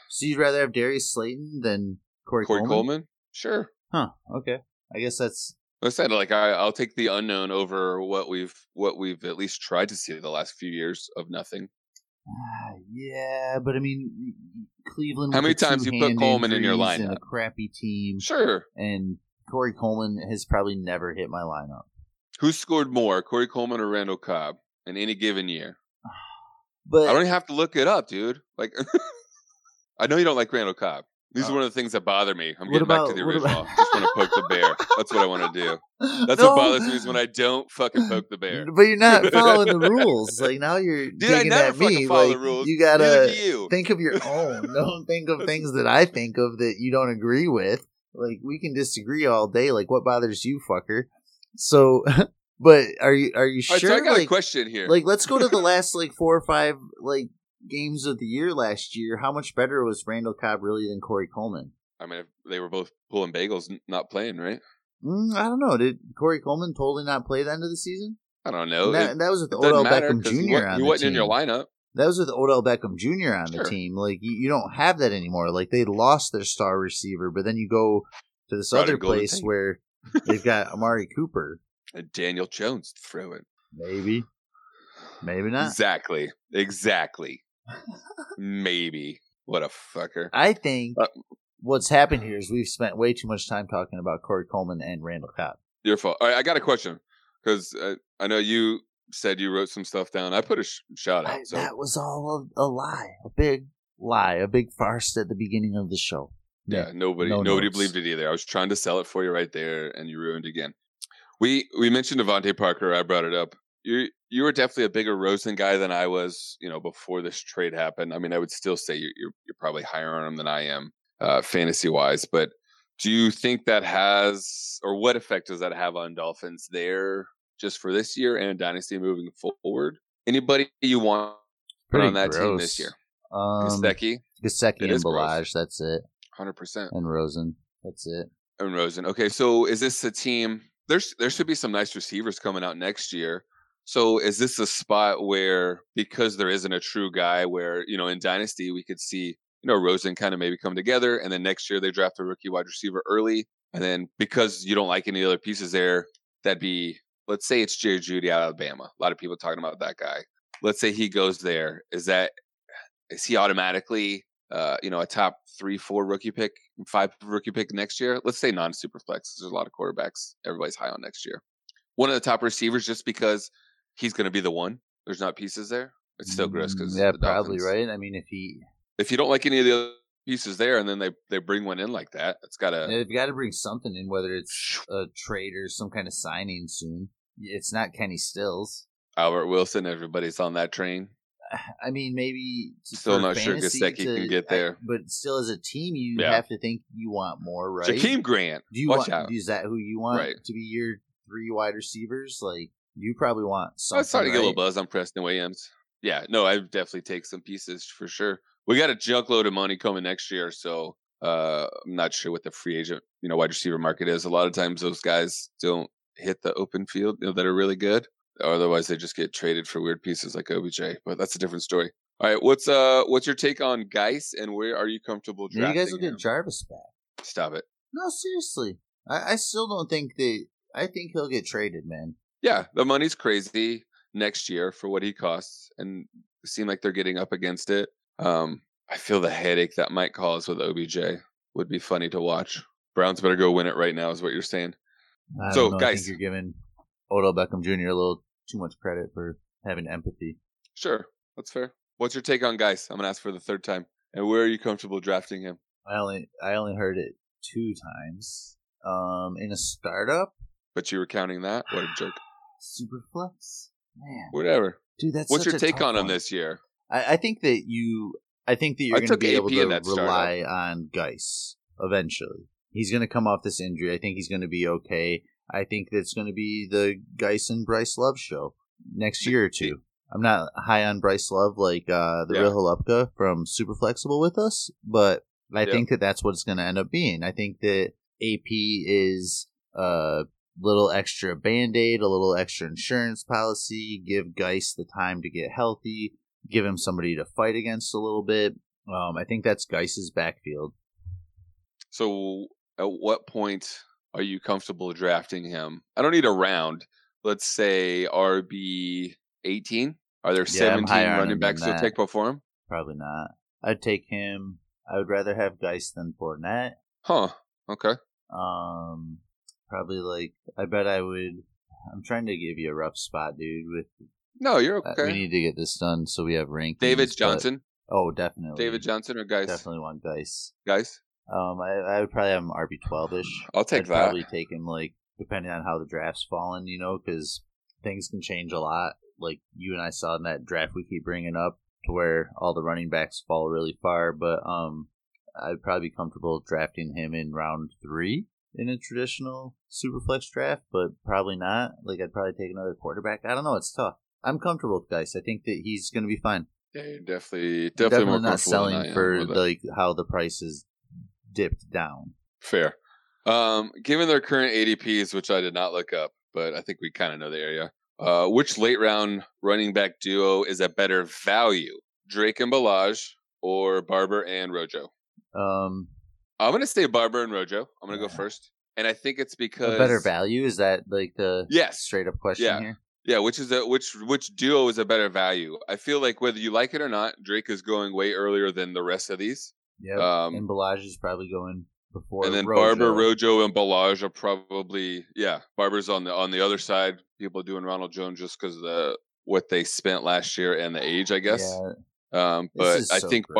So you'd rather have Darius Slayton than Corey Coleman? Coleman? Sure. Huh. Okay. I guess that's. I said, like I'll take the unknown over what we've at least tried to see the last few years of nothing. Yeah, but I mean, Cleveland. How many times you put Coleman in your lineup? And a crappy team. Sure. And Corey Coleman has probably never hit my lineup. Who scored more, Corey Coleman or Randall Cobb, in any given year? But I don't even have to look it up, dude. Like, I know you don't like Randall Cobb. These are one of the things that bother me. I'm getting back to the original. I just want to poke the bear. That's what I want to do. That's what bothers me is when I don't fucking poke the bear. But you're not following the rules. Like, now you're digging at me. Fucking follow the rules. You got to think of your own. Don't think of things that I think of that you don't agree with. Like, we can disagree all day. Like, what bothers you, fucker? So... But are you sure? So I got a question here. Like, let's go to the last like 4 or 5 like games of the year last year. How much better was Randall Cobb really than Corey Coleman? I mean, if they were both pulling bagels, not playing, right? I don't know. Did Corey Coleman totally not play the end of the season? I don't know. That was with Odell Beckham Jr. on the team. You wasn't in your lineup. That was with Odell Beckham Jr. on the team. Like you don't have that anymore. Like they lost their star receiver, but then you go to this other place where they've got Amari Cooper. Daniel Jones to throw it. Maybe. Maybe not. Exactly. Maybe. What a fucker. I think what's happened here is we've spent way too much time talking about Corey Coleman and Randall Cobb. Your fault. All right, I got a question because I know you said you wrote some stuff down. I put a shout out. So. That was all a lie. A big lie. A big farce at the beginning of the show. Yeah, nobody believed it either. I was trying to sell it for you right there, and you ruined it again. We mentioned Devontae Parker. I brought it up. You were definitely a bigger Rosen guy than I was, you know, before this trade happened. I mean, I would still say you're probably higher on him than I am, fantasy wise. But do you think that has, or what effect does that have on Dolphins there, just for this year and Dynasty moving forward? Anybody you want on that team this year? Gesicki and Balazs. That's it. 100%. And Rosen. That's it. And Rosen. Okay, so is this a team? There should be some nice receivers coming out next year. So is this a spot where, because there isn't a true guy where, you know, in Dynasty, we could see, you know, Rosen kind of maybe come together. And then next year they draft a rookie wide receiver early. And then because you don't like any other pieces there, that'd be, let's say it's Jerry Jeudy out of Alabama. A lot of people talking about that guy. Let's say he goes there. Is he automatically, you know, a top 3-4 rookie pick, 5 rookie pick next year? Let's say non-super flex. There's a lot of quarterbacks everybody's high on next year. One of the top receivers, just because he's going to be the one. There's not pieces there. It's still gross because yeah, probably Dolphins. Right. I mean, if you don't like any of the other pieces there, and then they bring one in like that, it's gotta. They've got to bring something in, whether it's a trade or some kind of signing soon. It's not Kenny Stills, Albert Wilson. Everybody's on that train. I mean, maybe still not sure Gesicki can get there, but still, as a team, you have to think you want more, right? Jakeem Grant, do you want? Is that who you want to be your three wide receivers? Like you probably want something. I was starting to get a little buzz on Preston Williams. Yeah, no, I definitely take some pieces for sure. We got a junk load of money coming next year, so I'm not sure what the free agent, wide receiver market is. A lot of times, those guys don't hit the open field that are really good. Otherwise, they just get traded for weird pieces like OBJ. But that's a different story. All right, what's your take on Geis, and where are you comfortable drafting? You guys will get Jarvis back. Stop it. No, seriously, I still don't think that. I think he'll get traded, man. Yeah, the money's crazy next year for what he costs, and it seems like they're getting up against it. I feel the headache that might cause with OBJ would be funny to watch. Browns better go win it right now, is what you're saying. So, guys, I think you're giving Odell Beckham Jr. a little too much credit for having empathy. Sure, that's fair. What's your take on Geis? I'm gonna ask for the third time. And where are you comfortable drafting him? I only heard it 2 times in a startup. But you were counting that? What a joke! Superflex, man. Whatever, dude. That's what's your take on him this year? I think that you're going to be able to rely on Geis eventually. He's going to come off this injury. I think he's going to be okay. I think that's going to be the Geis and Bryce Love show next year or two. I'm not high on Bryce Love like the real Holupka from Super Flexible with us, but I think that that's what it's going to end up being. I think that AP is a little extra Band-Aid, a little extra insurance policy, give Geis the time to get healthy, give him somebody to fight against a little bit. I think that's Geis's backfield. So at what point are you comfortable drafting him? I don't need a round. Let's say RB 18. Are there 17 running backs you'll take before him? Probably not. I'd take him. I would rather have Geis than Fournette. Huh. Okay. Probably like, I bet I would. I'm trying to give you a rough spot, dude, with. No, you're okay. We need to get this done so we have rankings. David Johnson. Definitely. David Johnson or Geis? Definitely want Geis. Geis? I would probably have him RB12-ish. I'll take that. I'd probably take him, like, depending on how the draft's fallen, because things can change a lot. Like, you and I saw in that draft we keep bringing up to where all the running backs fall really far. But I'd probably be comfortable drafting him in round 3 in a traditional Superflex draft, but probably not. Like, I'd probably take another quarterback. I don't know. It's tough. I'm comfortable with Geis. I think that he's going to be fine. Yeah, you're definitely more not selling than I am for like how the price is dipped down. Fair. Given their current ADPs, which I did not look up, but I think we kind of know the area. Which late round running back duo is a better value, Drake and Ballage, or Barber and Rojo? I'm going to stay Barber and Rojo. I'm going to go first, and I think it's because a better value is that like the straight up question here. Yeah, which duo is a better value? I feel like whether you like it or not, Drake is going way earlier than the rest of these. Yeah, and Ballage is probably going before. And then Rojo. Barber, Rojo, and Ballage are probably Barber's on the other side. People are doing Ronald Jones just because of what they spent last year and the age, I guess. Yeah. But so I think gross.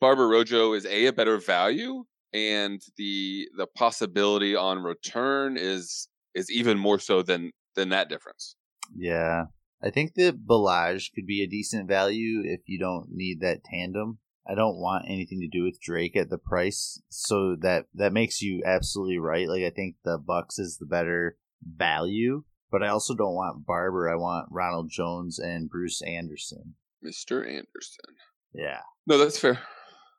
Barber Rojo is a better value, and the possibility on return is even more so than that difference. Yeah. I think that Ballage could be a decent value if you don't need that tandem. I don't want anything to do with Drake at the price. So that makes you absolutely right. Like, I think the Bucks is the better value, but I also don't want Barber. I want Ronald Jones and Bruce Anderson. Mr. Anderson. Yeah. No, that's fair.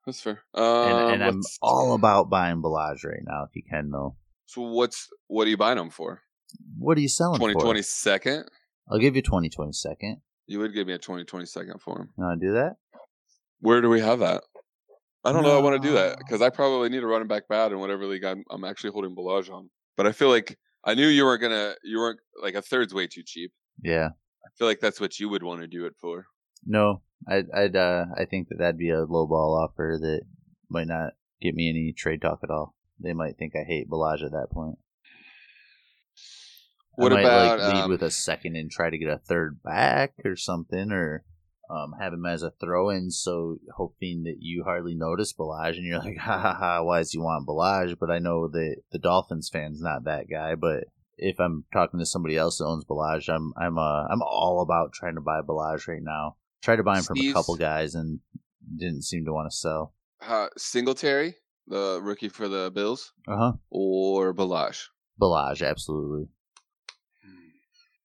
That's fair. And I'm all about buying Ballage right now, if you can, though. So what are you buying them for? What are you selling 2022nd? I'll give you 2022nd. You would give me a 2022nd for him. You want to do that? Where do we have that? I don't know. I want to do that because I probably need a running back bad in whatever league I'm actually holding Ballage on. But I feel like I knew you weren't like a third's way too cheap. Yeah. I feel like that's what you would want to do it for. No, I think that'd be a low ball offer that might not get me any trade talk at all. They might think I hate Ballage at that point. What I might, about like, lead with a second and try to get a third back or something, or have him as a throw-in, so hoping that you hardly notice Balazs, and you're like, ha ha ha, why does he want Balazs? But I know that the Dolphins fan's not that guy. But if I'm talking to somebody else that owns Balazs, I'm all about trying to buy Balazs right now. Tried to buy him from a couple guys and didn't seem to want to sell. Singletary, the rookie for the Bills, or Balazs? Balazs, absolutely.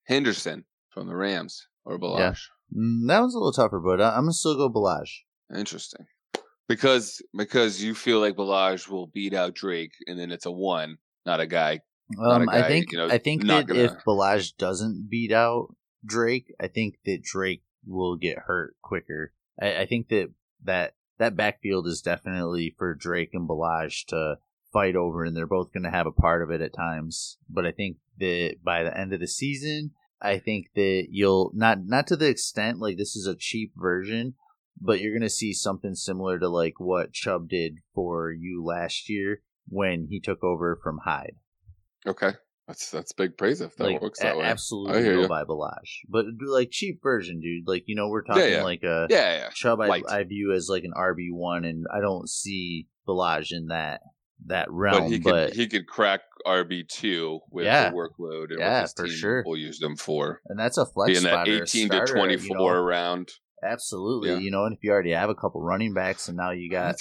Henderson from the Rams or Balazs? Yeah. That one's a little tougher, but I'm going to still go Balazs. Interesting. Because you feel like Balazs will beat out Drake, and then it's a one, not a guy. I think that if Balazs doesn't beat out Drake, I think that Drake will get hurt quicker. I think that backfield is definitely for Drake and Balazs to fight over, and they're both going to have a part of it at times. But I think that by the end of the season, I think that you'll not to the extent like this is a cheap version, but you're going to see something similar to like what Chubb did for you last year when he took over from Hyde. Okay, that's big praise if that works that way. Absolutely, go by Balazs, but like cheap version, dude. Like, you know, we're talking like a Chubb I view as like an RB1, and I don't see Balazs in that realm, but he could crack RB2 with the workload. And yeah, for sure. We'll use them for, and that's a flex in that 18 to 24 round. Absolutely, you know. And if you already have a couple running backs, and now you got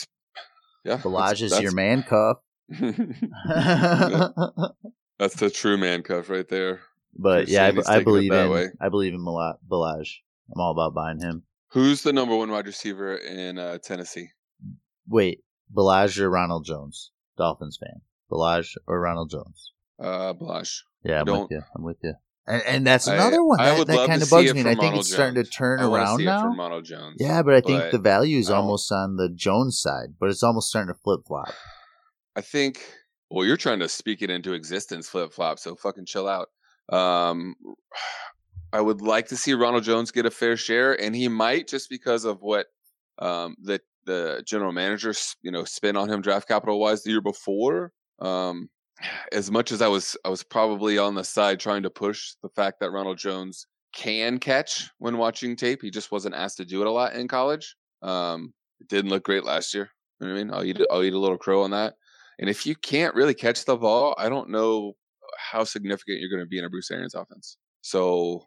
Balazs as your man cuff. That's the true man cuff right there. But I believe in Balazs. I'm all about buying him. Who's the number one wide receiver in Tennessee? Wait, Balazs or Ronald Jones? Dolphins fan. Balazs or Ronald Jones? Balazs. Yeah, I'm with you. And that's another one that kind of bugs me. And I think it's starting to turn around now. Ronald Jones. Yeah, but I think the value is almost on the Jones side, but it's almost starting to flip flop. I think. Well, you're trying to speak it into existence, flip flop. So fucking chill out. I would like to see Ronald Jones get a fair share, and he might just because of what the general manager, you know, spent on him draft capital wise the year before. As much as I was probably on the side trying to push the fact that Ronald Jones can catch when watching tape. He just wasn't asked to do it a lot in college. It didn't look great last year. You know what I mean? I'll eat a little crow on that. And if you can't really catch the ball, I don't know how significant you're going to be in a Bruce Arians offense. So,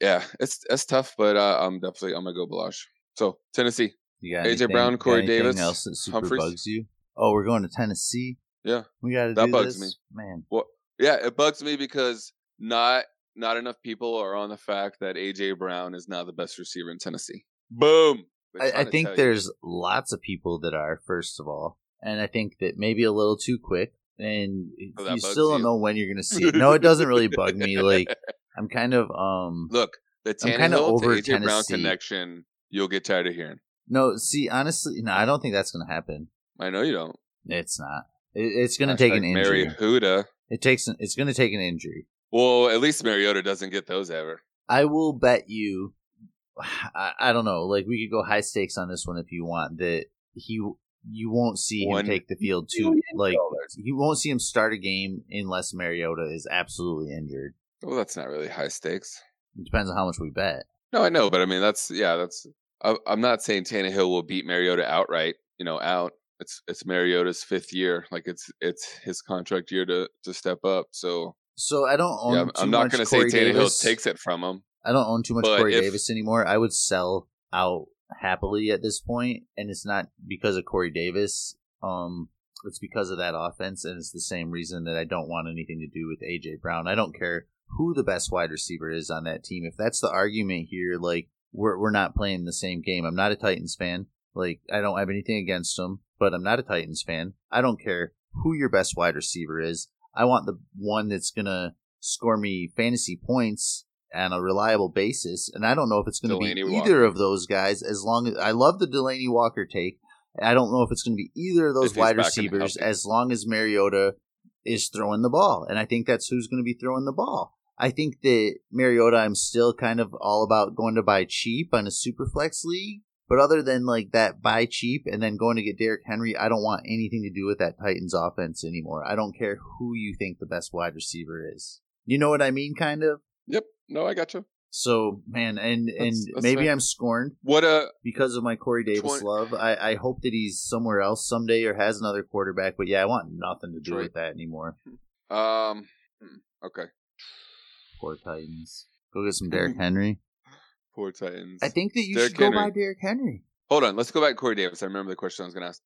yeah, it's tough, but I'm going to go Balazs. So, Tennessee. You got AJ Brown, Corey Davis, else that super Humphreys. Bugs you? Oh, we're going to Tennessee. Yeah, we got to do this. That bugs me, man. Well, yeah, it bugs me because not enough people are on the fact that AJ Brown is now the best receiver in Tennessee. Boom. I think there's lots of people that are. First of all. And I think that maybe a little too quick, and you still don't know when you're going to see it. No, it doesn't really bug me. Like, I'm kind of the Tannehill to AJ Brown connection, you'll get tired of hearing. No, see, honestly, no, I don't think that's going to happen. I know you don't. It's not. It's going to take an injury. Mariota. It's going to take an injury. Well, at least Mariota doesn't get those ever. I will bet you. I don't know. Like, we could go high stakes on this one if you want. That he. You won't see him take the field too. Like, you won't see him start a game unless Mariota is absolutely injured. Well, that's not really high stakes. It depends on how much we bet. No, I know, but I mean that's. I'm not saying Tannehill will beat Mariota outright. You know, it's Mariota's fifth year. Like it's his contract year to step up. So I don't own. Yeah, I'm not going to say Tannehill takes it from him. I don't own too much Corey Davis anymore. I would sell out. Happily at this point, and it's not because of Corey Davis. It's because of that offense, and it's the same reason that I don't want anything to do with AJ Brown. I don't care who the best wide receiver is on that team. If that's the argument here, like we're not playing the same game. I'm not a Titans fan. Like, I don't have anything against them, but I'm not a Titans fan. I don't care who your best wide receiver is. I want the one that's gonna score me fantasy points on a reliable basis, and I don't know if it's going to be either of those guys. As long as I love the Delanie Walker take, I don't know if it's going to be either of those wide receivers as long as Mariota is throwing the ball, and I think that's who's going to be throwing the ball. I think that Mariota, I'm still kind of all about going to buy cheap on a Superflex league, but other than like that buy cheap and then going to get Derrick Henry, I don't want anything to do with that Titans offense anymore. I don't care who you think the best wide receiver is. You know what I mean, kind of? Yep. No, I gotcha. So, man, and that's maybe fair. I'm scorned because of my Corey Davis love. I hope that he's somewhere else someday or has another quarterback. But, yeah, I want nothing to do with that anymore. Okay. Poor Titans. Go get some Derrick Henry. Poor Titans. I think that you should go buy Derrick Henry. Hold on. Let's go back to Corey Davis. I remember the question I was going to ask.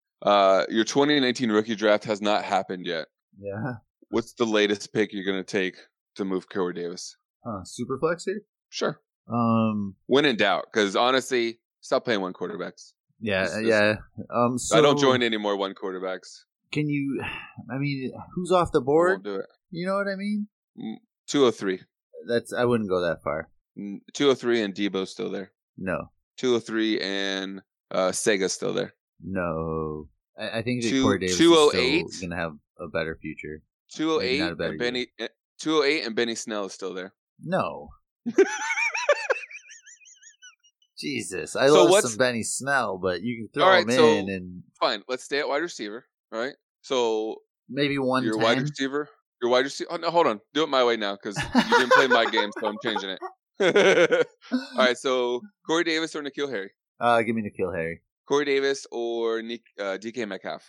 Your 2019 rookie draft has not happened yet. Yeah. What's the latest pick you're going to take to move Corey Davis? Superflex here? Sure. When in doubt, because honestly, stop playing one quarterbacks. Yeah, yeah. So I don't join any more one quarterbacks. Can you? I mean, who's off the board? Won't do it. You know what I mean? 203. I wouldn't go that far. 203 and Debo's still there. No. 203 and Sega's still there. No. I think that Corey Davis is going to have a better future. 208 and Benny Snell is still there. No. Jesus, I love some Benny Snell, but you can throw him in and fine. Let's stay at wide receiver. All right, so maybe 110. Your wide receiver. Oh, no, hold on, do it my way now because you didn't play my game, so I'm changing it. All right, so Corey Davis or N'Keal Harry? Give me N'Keal Harry. Corey Davis or DK Metcalf?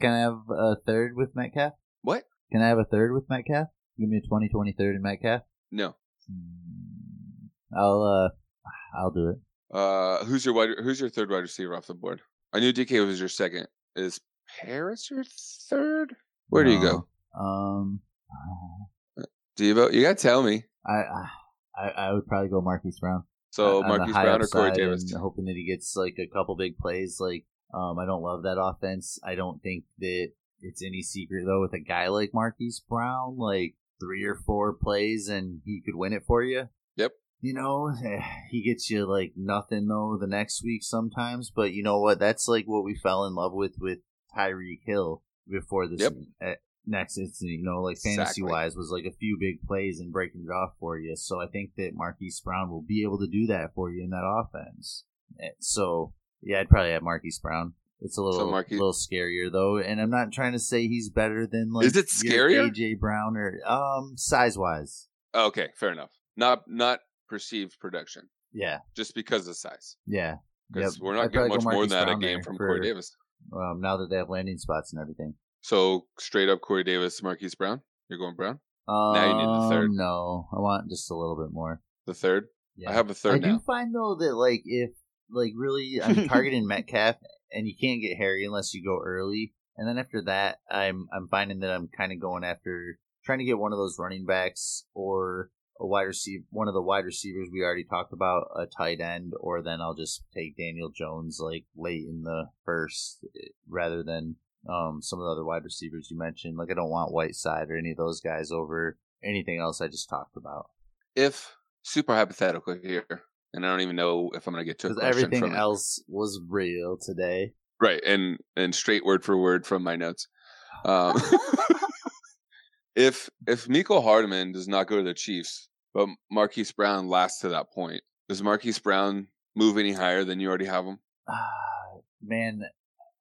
Can I have a third with Metcalf? What? Can I have a third with Metcalf? Give me a 2023rd in Metcalf. No. I'll do it. Who's your third wide receiver off the board? I knew DK was your second. Is Harris your third? Where do you go? Devo, you gotta tell me. I would probably go Marquise Brown. So Marquise Brown or Corey Davis? Hoping that he gets like a couple big plays. Like I don't love that offense. I don't think that it's any secret though with a guy like Marquise Brown, like 3 or 4 plays and he could win it for you. Yep. You know, he gets you like nothing though the next week sometimes, but you know what? That's like what we fell in love with Tyreek Hill before this next incident. You know, like fantasy wise was like a few big plays and breaking it off for you. So I think that Marquise Brown will be able to do that for you in that offense. So yeah, I'd probably have Marquise Brown. It's a little scarier though, and I'm not trying to say he's better than like AJ Brown or size wise. Okay, fair enough. Not perceived production. Yeah. Just because of size. Yeah. Because we're not getting much more than that a game from Corey Davis. Now that they have landing spots and everything. So straight up Corey Davis, Marquise Brown? You're going Brown? Now you need the third. No, I want just a little bit more. The third? Yeah. I have a third now. I do find though that like if like really I'm targeting Metcalf and you can't get Harry unless you go early. And then after that I'm finding that I'm kind of going after trying to get one of those running backs or a wide receiver, one of the wide receivers we already talked about, a tight end, or then I'll just take Daniel Jones like late in the first, rather than some of the other wide receivers you mentioned. Like I don't want Whiteside or any of those guys over anything else I just talked about. If super hypothetical here, and I don't even know if I'm gonna get to it because everything else was real today, right? And straight word for word from my notes. If Mecole Hardman does not go to the Chiefs, but Marquise Brown lasts to that point, does Marquise Brown move any higher than you already have him? Man,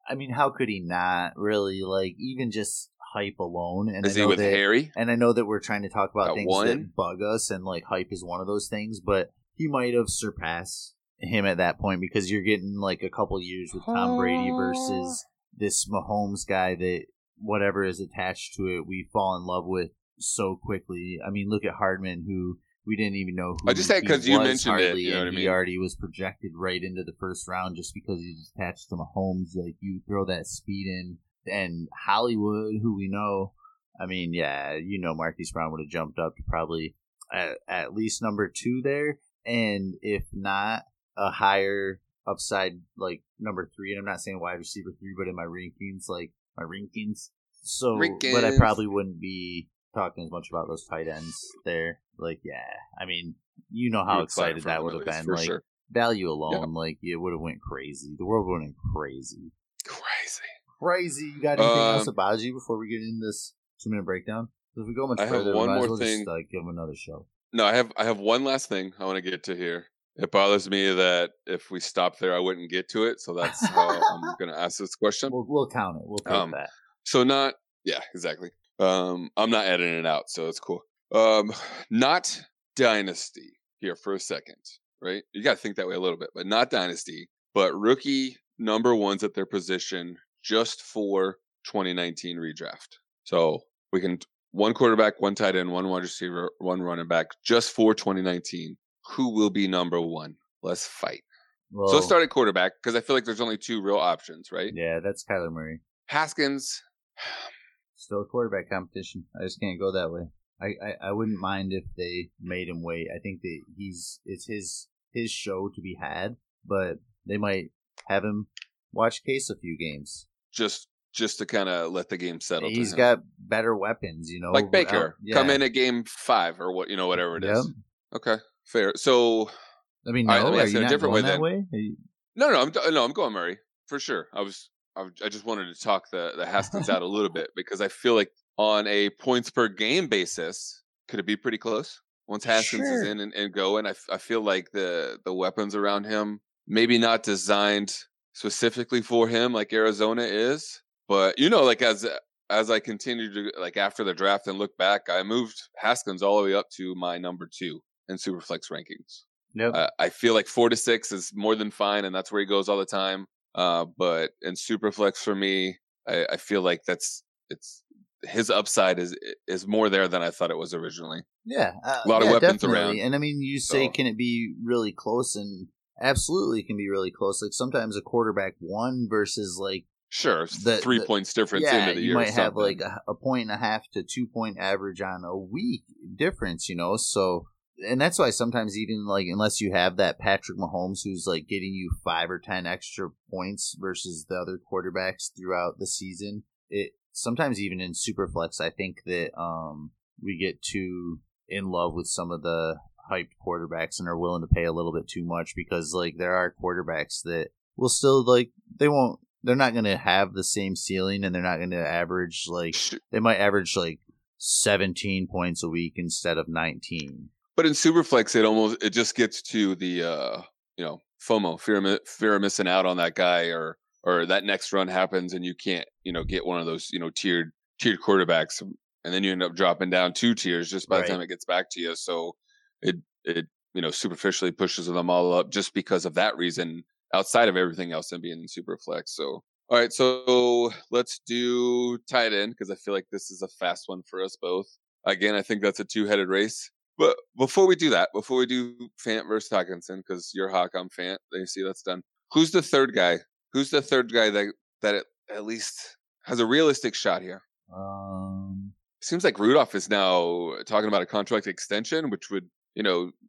I mean, how could he not really? Like, even just hype alone. And is he with Harry? And I know that we're trying to talk about things that bug us, and like hype is one of those things, but he might have surpassed him at that point because you're getting like a couple years with Tom Brady versus this Mahomes guy that whatever is attached to it, we fall in love with so quickly. I mean, look at Hardman, who we didn't even know who I just said because you mentioned hardly, it. You know what I mean? He already was projected right into the first round just because he's attached to Mahomes. Like, you throw that speed in. And Hollywood, who we know, I mean, yeah, you know Marquise Brown would have jumped up to probably at least number 2 there. And if not, a higher upside, like, number 3. And I'm not saying wide receiver 3, but in my rankings, like, but I probably wouldn't be talking as much about those tight ends there. Like, yeah, I mean, you know how excited that would have been. Like, sure. Value alone, like, it would have went crazy. The world would have went crazy. Crazy. You got anything else about you before we get into this 2-minute breakdown? If we go much further, we might as well just give them another show. No, I have one last thing I want to get to here. It bothers me that if we stop there, I wouldn't get to it. So that's how I'm going to ask this question. We'll count it. We'll count that. So not, yeah, exactly. I'm not editing it out, so it's cool. Not dynasty here for a second, right? You got to think that way a little bit, but not dynasty, but rookie number ones at their position just for 2019 redraft. So we can one quarterback, one tight end, one wide receiver, one running back just for 2019. Who will be number one? Let's fight. Whoa. So let's start at quarterback because I feel like there's only two real options, right? Yeah, that's Kyler Murray. Haskins. Still a quarterback competition. I just can't go that way. I wouldn't mind if they made him wait. I think that it's his show to be had, but they might have him watch Case a few games. Just to kind of let the game settle. He's got better weapons, you know. Like Baker. Yeah. Come in at game 5 or what, you know, whatever it is. Yep. Okay, fair. So I mean, no, right, are you not going that way? No, I'm going Murray for sure. I just wanted to talk the Haskins out a little bit because I feel like on a points per game basis, could it be pretty close once Haskins sure. is in and going? I feel like the weapons around him maybe not designed specifically for him like Arizona is, but you know, like as I continued to like after the draft and look back, I moved Haskins all the way up to my number 2 in Superflex rankings. Yep. I feel like 4 to 6 is more than fine, and that's where he goes all the time. But in Superflex for me, I feel like his upside is more there than I thought it was originally. Yeah, a lot of weapons definitely. Around, and I mean, you say can it be really close? And absolutely, it can be really close. Like sometimes a quarterback one versus like sure 3 points difference. Yeah, into the you year might have like a 1.5 to 2 point average on a week difference. You know, so. And that's why sometimes even, like, unless you have that Patrick Mahomes who's, like, getting you 5 or 10 extra points versus the other quarterbacks throughout the season, it sometimes even in Superflex, I think that we get too in love with some of the hyped quarterbacks and are willing to pay a little bit too much because, like, there are quarterbacks that will still, like, they're not going to have the same ceiling and they're not going to average, like, they might average, like, 17 points a week instead of 19. But in Superflex, it just gets to the FOMO, fear of missing out on that guy, or that next run happens and you can't get one of those tiered quarterbacks, and then you end up dropping down 2 tiers just by the time it gets back to you. So it superficially pushes them all up just because of that reason, outside of everything else and being in Superflex. So all right, so let's do tight end because I feel like this is a fast one for us both. Again, I think that's a 2-headed race. But before we do Fant versus Hockenson, because you're Hawk, I'm Fant. They see that's done. Who's the third guy? that at least has a realistic shot here? Seems like Rudolph is now talking about a contract extension, which would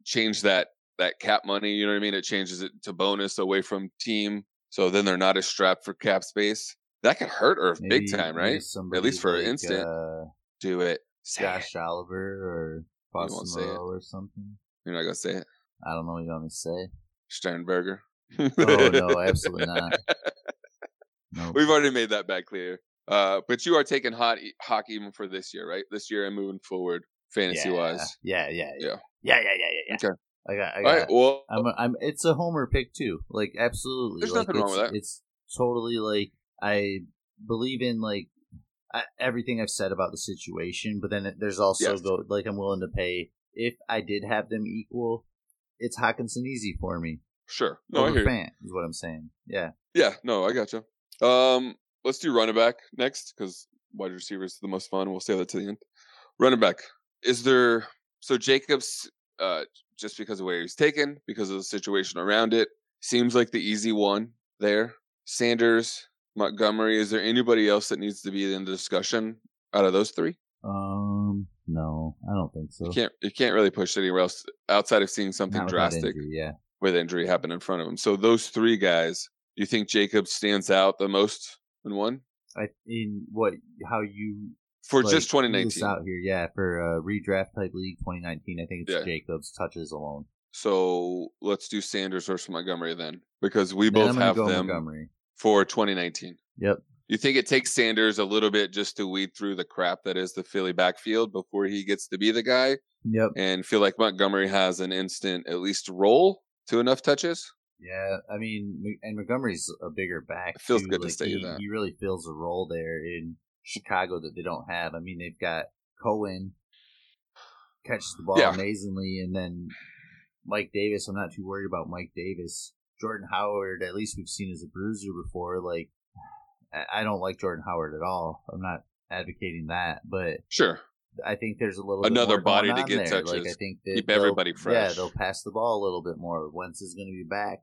change that cap money. You know what I mean? It changes it to bonus away from team, so then they're not as strapped for cap space. That could hurt Irv big time, right? At least for an instant. Do it, Josh Oliver or. You won't say it. Or something. You're not going to say it? I don't know what you want me to say. Sternberger. Oh, no, absolutely not. Nope. We've already made that back clear. But you are taking Hawk even for this year, right? This year and moving forward, fantasy-wise. Yeah. Okay. I got. Right, well, it's a homer pick, too. Like, absolutely. There's nothing wrong with that. It's totally, like, I believe in, like, everything I've said about the situation, but then there's also I'm willing to pay if I did have them equal. It's Hockenson easy for me. Sure, no, I hear you. Is what I'm saying. Yeah. No, I gotcha. Let's do running back next because wide receiver is the most fun. We'll save that to the end. Running back is there? So Jacobs, just because of where he's taken, because of the situation around it, seems like the easy one there. Sanders. Montgomery, is there anybody else that needs to be in the discussion out of those 3? No, I don't think so. You can't really push anywhere else outside of seeing something drastic with injury happen in front of him. So those 3 guys, do you think Jacobs stands out the most in one? Just 2019 out here, for a redraft type league 2019, I think it's Jacobs touches alone. So let's do Sanders versus Montgomery then, because we both have them. Montgomery. For 2019. Yep. You think it takes Sanders a little bit just to weed through the crap that is the Philly backfield before he gets to be the guy? Yep. And feel like Montgomery has an instant at least roll to enough touches? Yeah. I mean, and Montgomery's a bigger back. It feels good to say that. He really feels a role there in Chicago that they don't have. I mean, they've got Cohen. catches the ball amazingly. And then Mike Davis, I'm not too worried about Mike Davis. Jordan Howard, at least we've seen as a bruiser before. Like, I don't like Jordan Howard at all. I'm not advocating that, but sure, I think there's a little another bit more body to get touches. Like, I think that keep everybody fresh. Yeah, they'll pass the ball a little bit more. Wentz is going to be back.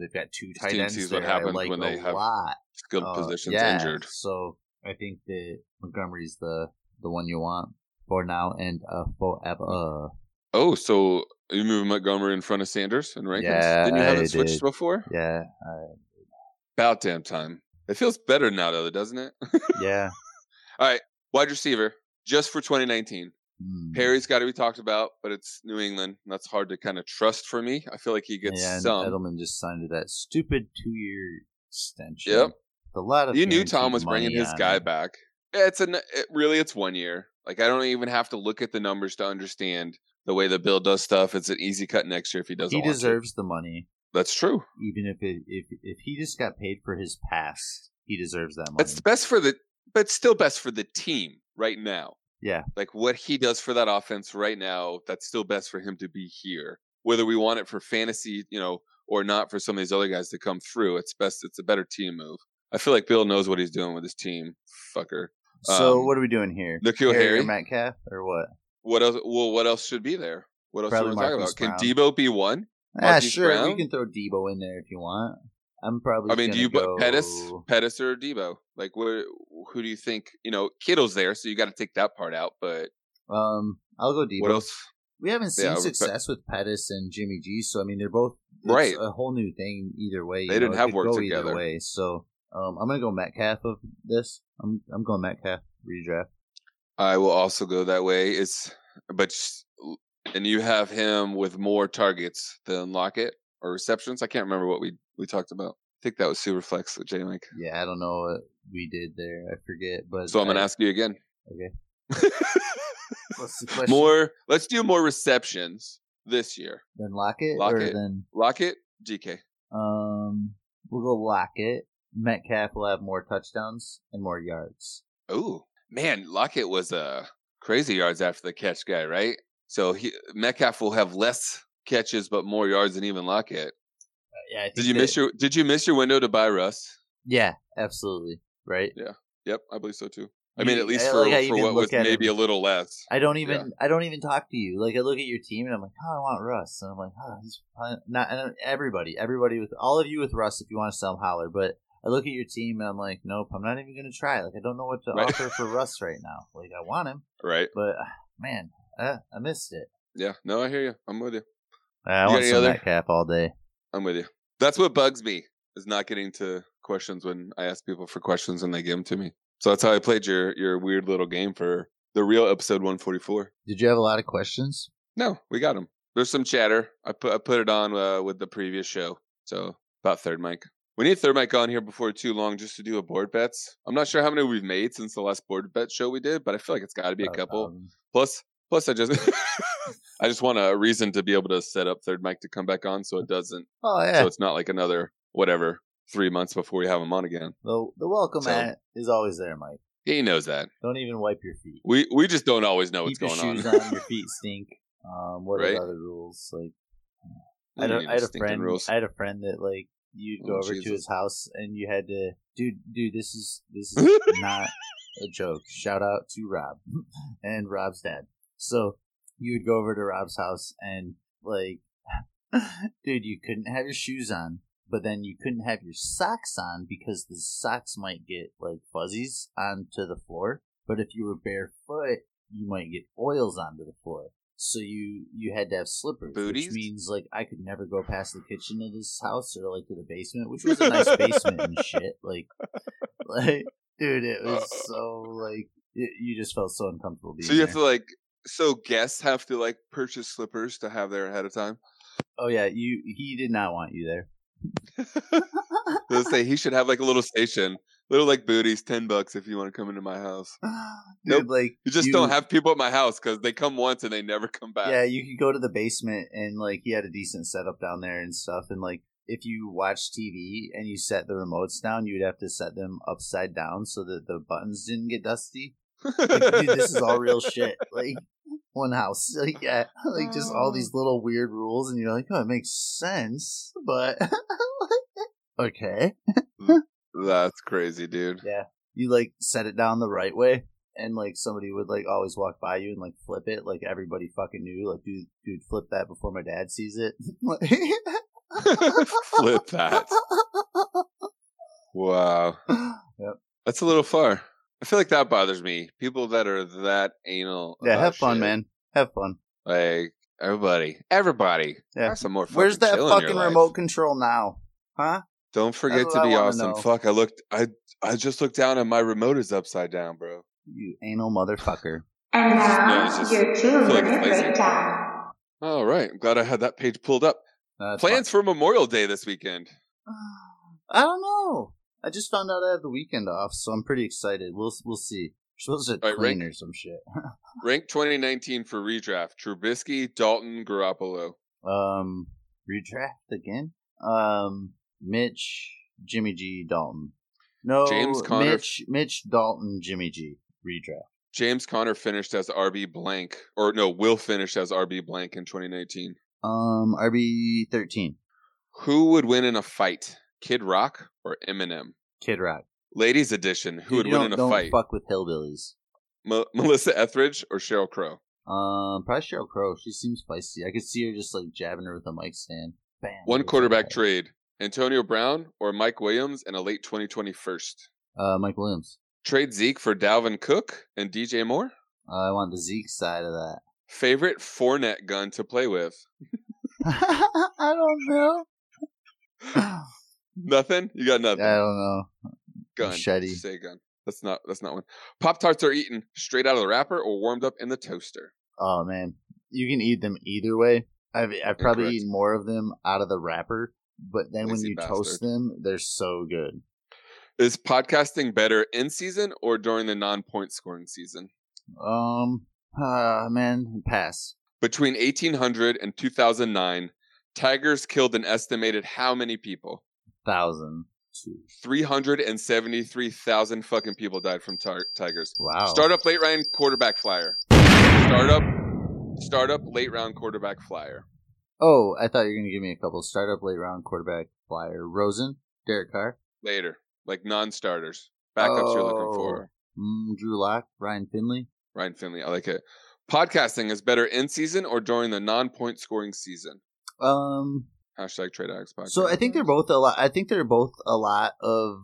They've got two tight ends. Sees what happens like when they have skilled positions injured. So I think that Montgomery's the one you want for now and forever. Oh, so you move Montgomery in front of Sanders and Rankins? Yeah, didn't you have it switched before? Yeah. About damn time. It feels better now, though, doesn't it? Yeah. All right, wide receiver, just for 2019. Perry's got to be talked about, but it's New England. And that's hard to kind of trust for me. I feel like he gets some. Edelman just signed that stupid 2-year extension. Yep. A lot of you knew Tom was bringing his guy back. It's 1 year. Like, I don't even have to look at the numbers to understand the way the Bill does stuff. It's an easy cut next year if he doesn't. He deserves the money. That's true. Even if he just got paid for his pass, he deserves that money. That's best for best for the team right now. Yeah. Like, what he does for that offense right now, that's still best for him to be here. Whether we want it for fantasy, or not for some of these other guys to come through, it's a better team move. I feel like Bill knows what he's doing with his team. Fucker. So what are we doing here? N'Keal Harry or Metcalf or what? What else? Well, what else should be there? What else are we talking about? Brown. Can Debo be one? Sure. Brown? You can throw Debo in there if you want. Do you go Pettis or Debo? Like, who do you think? Kittle's there, so you got to take that part out. But I'll go Debo. What else? We haven't seen success with Pettis and Jimmy G, so I mean they're both a whole new thing either way. They didn't have work together either way, so I'm gonna go Metcalf of this. I'm going Metcalf redraft. I will also go that way. And you have him with more targets than Lockett or receptions. I can't remember what we talked about. I think that was Superflex with J Link. Yeah, I don't know what we did there. I forget. But so I'm gonna ask you again. Okay. What's the question? Let's do more receptions this year than Lockett. Lockett, DK. We'll go Lockett. Metcalf will have more touchdowns and more yards. Oh, man, Lockett was crazy yards after the catch guy, right? So Metcalf will have less catches but more yards than even Lockett. Yeah, I think did you miss your window to buy Russ? Yeah, absolutely. Right? Yeah. Yep, I believe so too. I mean, at least for what was maybe a little less. I don't even talk to you. Like, I look at your team and I'm like, I want Russ. And I'm like, he's not. And everybody with all of you with Russ if you want to sell him, holler, but I look at your team and I'm like, nope, I'm not even going to try. Like, I don't know what to offer for Russ right now. Like, I want him. Right. But, man, I missed it. Yeah. No, I hear you. I'm with you. I want some Metcalf all day. I'm with you. That's what bugs me, is not getting to questions when I ask people for questions and they give them to me. So that's how I played your weird little game for the real episode 144. Did you have a lot of questions? No, we got them. There's some chatter. I put it on with the previous show. So about third mic. We need third mic on here before too long just to do a board bets. I'm not sure how many we've made since the last board bet show we did, but I feel like it's got to be a couple. Plus, I just I want a reason to be able to set up third mic to come back on, so it doesn't. Oh yeah. So it's not like another 3 months before we have him on again. The welcome mat is always there, Mike. He knows that. Don't even wipe your feet. We just don't always know what's going on. Keep your shoes on. Your feet stink. What are the other rules? Like, I had a friend that like. You'd go over to his house, and you had to, dude. This is not a joke. Shout out to Rob and Rob's dad. So you would go over to Rob's house, and like, dude, you couldn't have your shoes on, but then you couldn't have your socks on because the socks might get like fuzzies onto the floor. But if you were barefoot, you might get oils onto the floor. So you had to have slippers, booties? Which means like I could never go past the kitchen of this house or like to the basement, which was a nice basement and shit. Like, dude, it was so like you just felt so uncomfortable being. So you have to like, so guests have to like purchase slippers to have there ahead of time. Oh yeah, he did not want you there. Let's say he should have like a little station. Little like booties, $10 if you want to come into my house. Dude, nope. Like, you just don't have people at my house because they come once and they never come back. Yeah, you could go to the basement and like he had a decent setup down there and stuff. And like if you watch TV and you set the remotes down, you'd have to set them upside down so that the buttons didn't get dusty. Like, dude, this is all real shit. Like, one house. Like, yeah. Like, just all these little weird rules, and you're like, oh, it makes sense, but... okay. That's crazy, dude. Yeah. You, like, set it down the right way, and, like, somebody would, like, always walk by you and, like, flip it. Like, everybody fucking knew. Like, dude, flip that before my dad sees it. Flip that. Wow. Yep. That's a little far. I feel like that bothers me. People that are that anal. Yeah, have fun, shit. Man. Have fun. Like, everybody. Yeah. Have some more fucking Where's that fucking remote control now? Huh? Don't forget to be awesome. Know. Fuck, I just looked down and my remote is upside down, bro. You anal motherfucker. And now your 2drink breakdown. All right. I'm glad I had that page pulled up. Plans for Memorial Day this weekend. I don't know. I just found out I have the weekend off, so I'm pretty excited. We'll see. We're supposed to clean or some shit. Rank 2019 for redraft. Trubisky, Dalton, Garoppolo. Redraft again? Mitch, Jimmy G, Dalton. No, James Conner. Mitch, Dalton, Jimmy G. Redraft. James Conner finished as RB blank. Or no, will finish as RB blank in 2019. RB 13. Who would win in a fight? Kid Rock or Eminem? Kid Rock. Ladies edition. Who would win in a fight? Don't fuck with hillbillies. Melissa Etheridge or Sheryl Crow? Probably Sheryl Crow. She seems feisty. I could see her just like jabbing her with a mic stand. Bam. One quarterback trade. Antonio Brown or Mike Williams in a late 2020 first? Mike Williams. Trade Zeke for Dalvin Cook and DJ Moore? I want the Zeke side of that. Favorite Fournette gun to play with? I don't know. Nothing? You got nothing. I don't know. Gun. Machete. Say gun. That's not one. Pop-Tarts are eaten straight out of the wrapper or warmed up in the toaster. Oh, man. You can eat them either way. I've probably eaten more of them out of the wrapper, but then when you toast them, they're so good. Is podcasting better in season or during the non-point scoring season? Man, pass. Between 1800 and 2009, tigers killed an estimated how many people? 1,000. 373,000 fucking people died from tigers. Wow. Startup late round quarterback flyer. Startup late round quarterback flyer. Oh, I thought you were going to give me a couple. Startup late round quarterback flyer. Rosen, Derek Carr. Later. Like non-starters. Backups you're looking for. Drew Lock, Ryan Finley. I like it. Podcasting is better in season or during the non-point scoring season? Hashtag Trade Addicts Podcast. So I think they're both a lot. I think they're both a lot of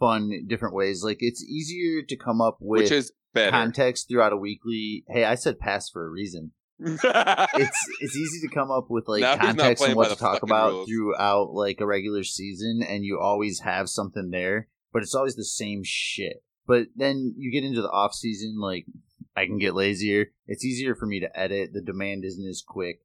fun, different ways. Like it's easier to come up with which is better context throughout a weekly. Hey, I said pass for a reason. it's easy to come up with like context and what to talk about throughout like a regular season, and you always have something there. But it's always the same shit. But then you get into the off season, like I can get lazier. It's easier for me to edit. The demand isn't as quick.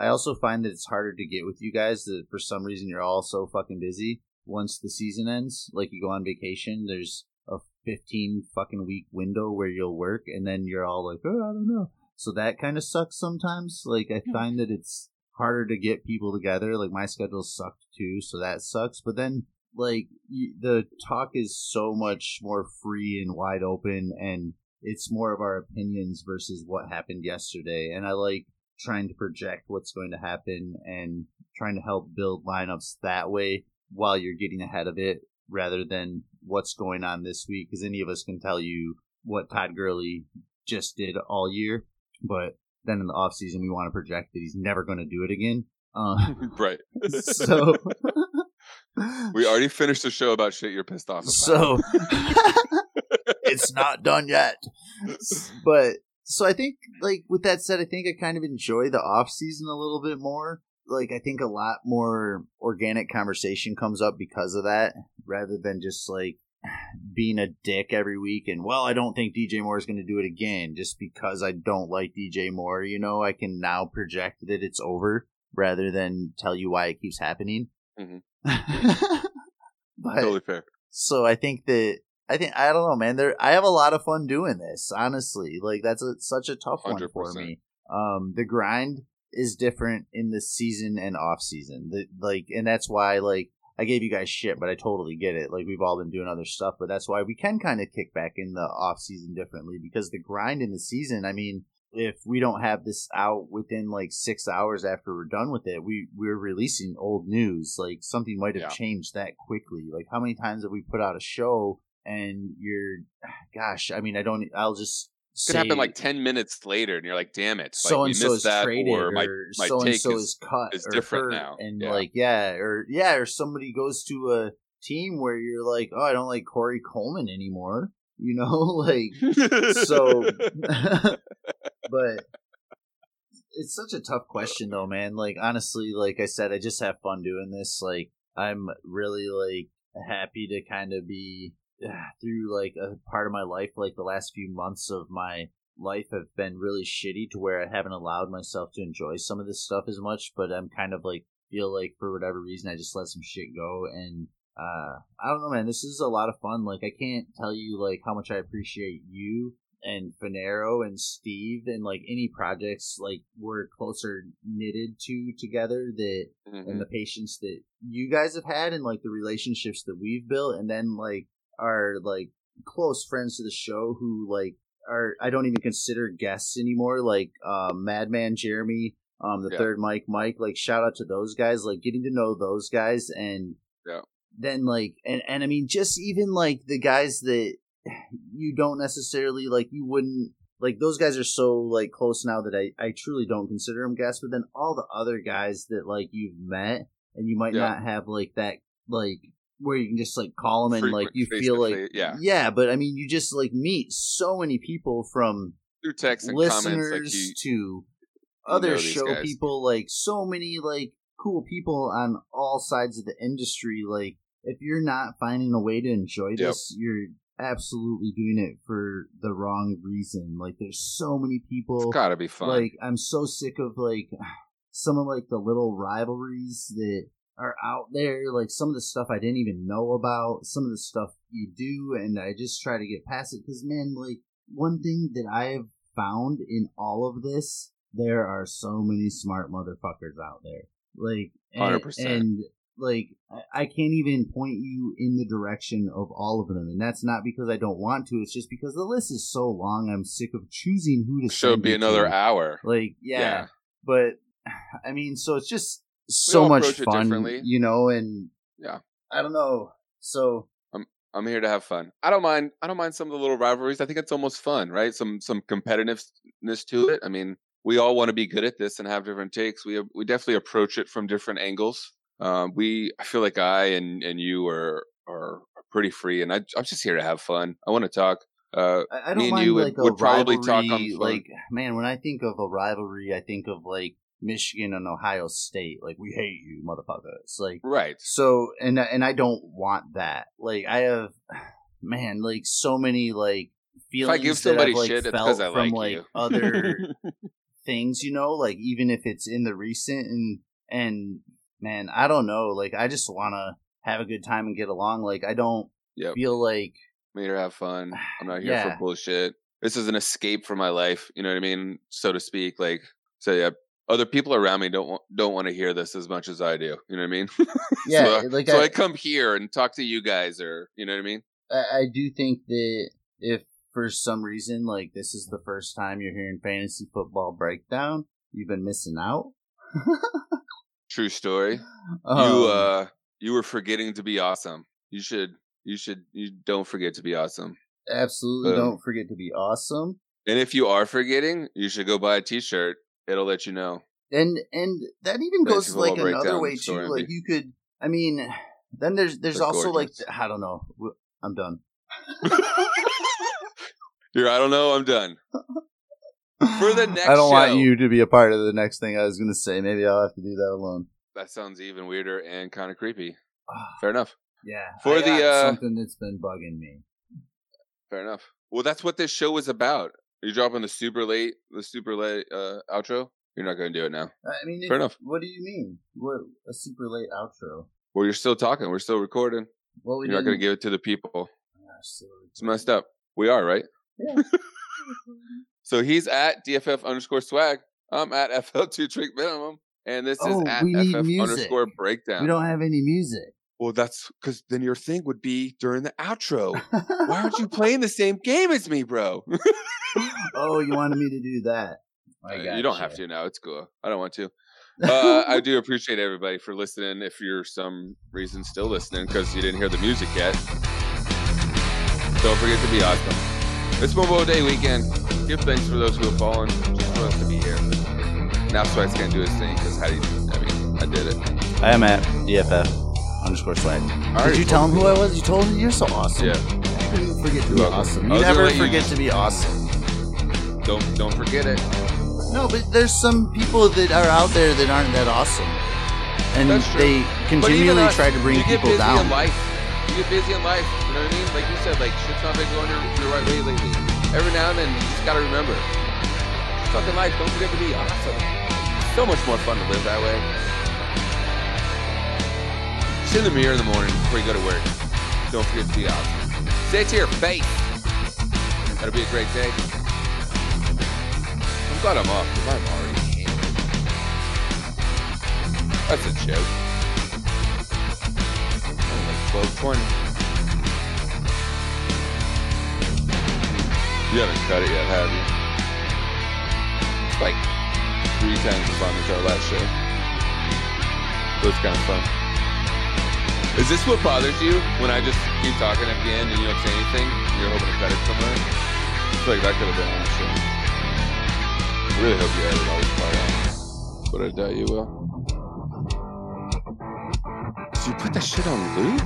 I also find that it's harder to get with you guys that for some reason you're all so fucking busy once the season ends. Like you go on vacation, there's a 15 fucking week window where you'll work and then you're all like, oh, I don't know. So that kind of sucks sometimes. Like I find that it's harder to get people together. Like my schedule sucked too, so that sucks. But then like the talk is so much more free and wide open and it's more of our opinions versus what happened yesterday. And I like trying to project what's going to happen and trying to help build lineups that way while you're getting ahead of it rather than what's going on this week, because any of us can tell you what Todd Gurley just did all year, but then in the offseason we want to project that he's never going to do it again. Right. So we already finished the show about shit you're pissed off about. So it's not done yet. But so I think, like, with that said, I think I kind of enjoy the off-season a little bit more. Like, I think a lot more organic conversation comes up because of that, rather than just, like, being a dick every week and, well, I don't think DJ Moore is going to do it again just because I don't like DJ Moore. You know, I can now project that it's over rather than tell you why it keeps happening. Mm-hmm. But, totally fair. So I think that... I don't know, man. I have a lot of fun doing this, honestly. Like, that's such a tough 100%. One for me. The grind is different in the season and off season. And that's why, like, I gave you guys shit, but I totally get it. Like, we've all been doing other stuff, but that's why we can kind of kick back in the off season differently, because the grind in the season, I mean, if we don't have this out within like 6 hours after we're done with it, we're releasing old news. Like, something might have changed that quickly. Like, how many times have we put out a show and it could happen like 10 minutes later and you're like, damn it, so and so is traded, or my so and so is cut, is different now, and or somebody goes to a team where you're like, oh, I don't like Corey Coleman anymore, you know, like, so but it's such a tough question though, man. Like, honestly, like I said, I just have fun doing this. Like, I'm really like happy to kind of be through like a part of my life, like the last few months of my life have been really shitty to where I haven't allowed myself to enjoy some of this stuff as much, but I'm kind of like, feel like for whatever reason I just let some shit go, and I don't know, man, this is a lot of fun. Like, I can't tell you like how much I appreciate you and Finero and Steve, and like any projects like we're closer knitted to together that and the patience that you guys have had, and like the relationships that we've built, and then like are like close friends to the show who like are, I don't even consider guests anymore, like Madman Jeremy, Third Mike, like shout out to those guys, like getting to know those guys, and then like and I mean just even like the guys that you don't necessarily like, you wouldn't like, those guys are so like close now that I truly don't consider them guests, but then all the other guys that like you've met and you might not have like that, like where you can just like call them and frequent, like you feel like but I mean you just like meet so many people from through text and listeners comments, like to other show guys. People like so many like cool people on all sides of the industry. Like, if you're not finding a way to enjoy this, you're absolutely doing it for the wrong reason. Like, there's so many people, it's gotta be fun. Like, I'm so sick of like some of like the little rivalries that are out there, like some of the stuff I didn't even know about, some of the stuff you do, and I just try to get past it, because man, like one thing that I've found in all of this, there are so many smart motherfuckers out there, like 100%. And like I can't even point you in the direction of all of them, and that's not because I don't want to, it's just because the list is so long, I'm sick of choosing who to should be another to. hour, like but I mean, so it's just so much fun, you know, and I don't know, so I'm here to have fun. I don't mind some of the little rivalries. I think it's almost fun, right? Some competitiveness to it. I mean, we all want to be good at this and have different takes. We definitely approach it from different angles. I feel like I and you are pretty free, and I'm just here to have fun. I want to talk. I don't mind, you like would probably rivalry, talk on fun. Like, man, when I think of a rivalry, I think of like Michigan and Ohio State, like, we hate you motherfuckers, like, right? So and I don't want that. Like, I have, man, like so many like feelings, if I give somebody that I've, like, shit, felt it's 'cause I from like you. Other things, you know, like even if it's in the recent, and man, I don't know, like I just want to have a good time and get along. Like, I don't feel like I'm here to have fun. I'm not here for bullshit. This is an escape from my life, you know what I mean, so to speak. Like, so other people around me don't want to hear this as much as I do. You know what I mean? Yeah. So I come here and talk to you guys, or, you know what I mean? I do think that if for some reason, like, this is the first time you're hearing Fantasy Football Breakdown, you've been missing out. True story. You were forgetting to be awesome. You don't forget to be awesome. Absolutely. Don't forget to be awesome. And if you are forgetting, you should go buy a t-shirt. It'll let you know. And that even goes like another way too. Like, you could, I mean, then there's also like, I don't know. I'm done. I don't know. I'm done. For the next, I don't want you to be a part of the next thing I was going to say. Maybe I'll have to do that alone. That sounds even weirder and kind of creepy. Fair enough. Yeah. For something that's been bugging me. Fair enough. Well, that's what this show is about. Are you dropping the super late outro? You're not going to do it now. I mean, fair enough. What do you mean? What, a super late outro? Well, you're still talking. We're still recording. Well, you're not going to give it to the people. Absolutely. It's messed up. We are, right? Yeah. So he's at DFF_Swag. I'm at FL2 Drink Minimum. And this is at FF_Breakdown. We don't have any music. Well, that's because then your thing would be during the outro. Why aren't you playing the same game as me, bro? Oh, you wanted me to do that. You don't have to now. It's cool. I don't want to. I do appreciate everybody for listening. If you're some reason still listening because you didn't hear the music yet, don't forget to be awesome. It's Mobile Day weekend. Give thanks for those who have fallen just for us to be here. Now Swags can't do his thing because how do you do that? I did it. I am at DFF_Swag. Did you tell him who I was? You told him you're so awesome. Yeah. I didn't forget to be awesome. You never forget to be awesome. Don't forget it. No, but there's some people that are out there that aren't that awesome, and they continually try to bring people down. You get busy in life. You know what I mean? Like you said, like shit's not been going your right way lately. Every now and then, you just gotta remember, fucking life. Don't forget to be awesome. It's so much more fun to live that way. Sit in the mirror in the morning before you go to work. Don't forget to be awesome. Stay to your face. That'll be a great day. I'm glad I'm off because I'm already hammered. That's a joke. I'm like 12:20. You haven't cut it yet, have you? It's like 3 times as long as our last show. It was kind of fun. Is this what bothers you when I just keep talking at the end and you don't say anything? You're hoping to cut it somewhere? I feel like that could have been on the show. I really hope you edited all this part out. But I doubt you will. Did you put that shit on loop?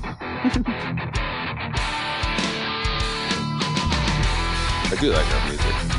I do like our music.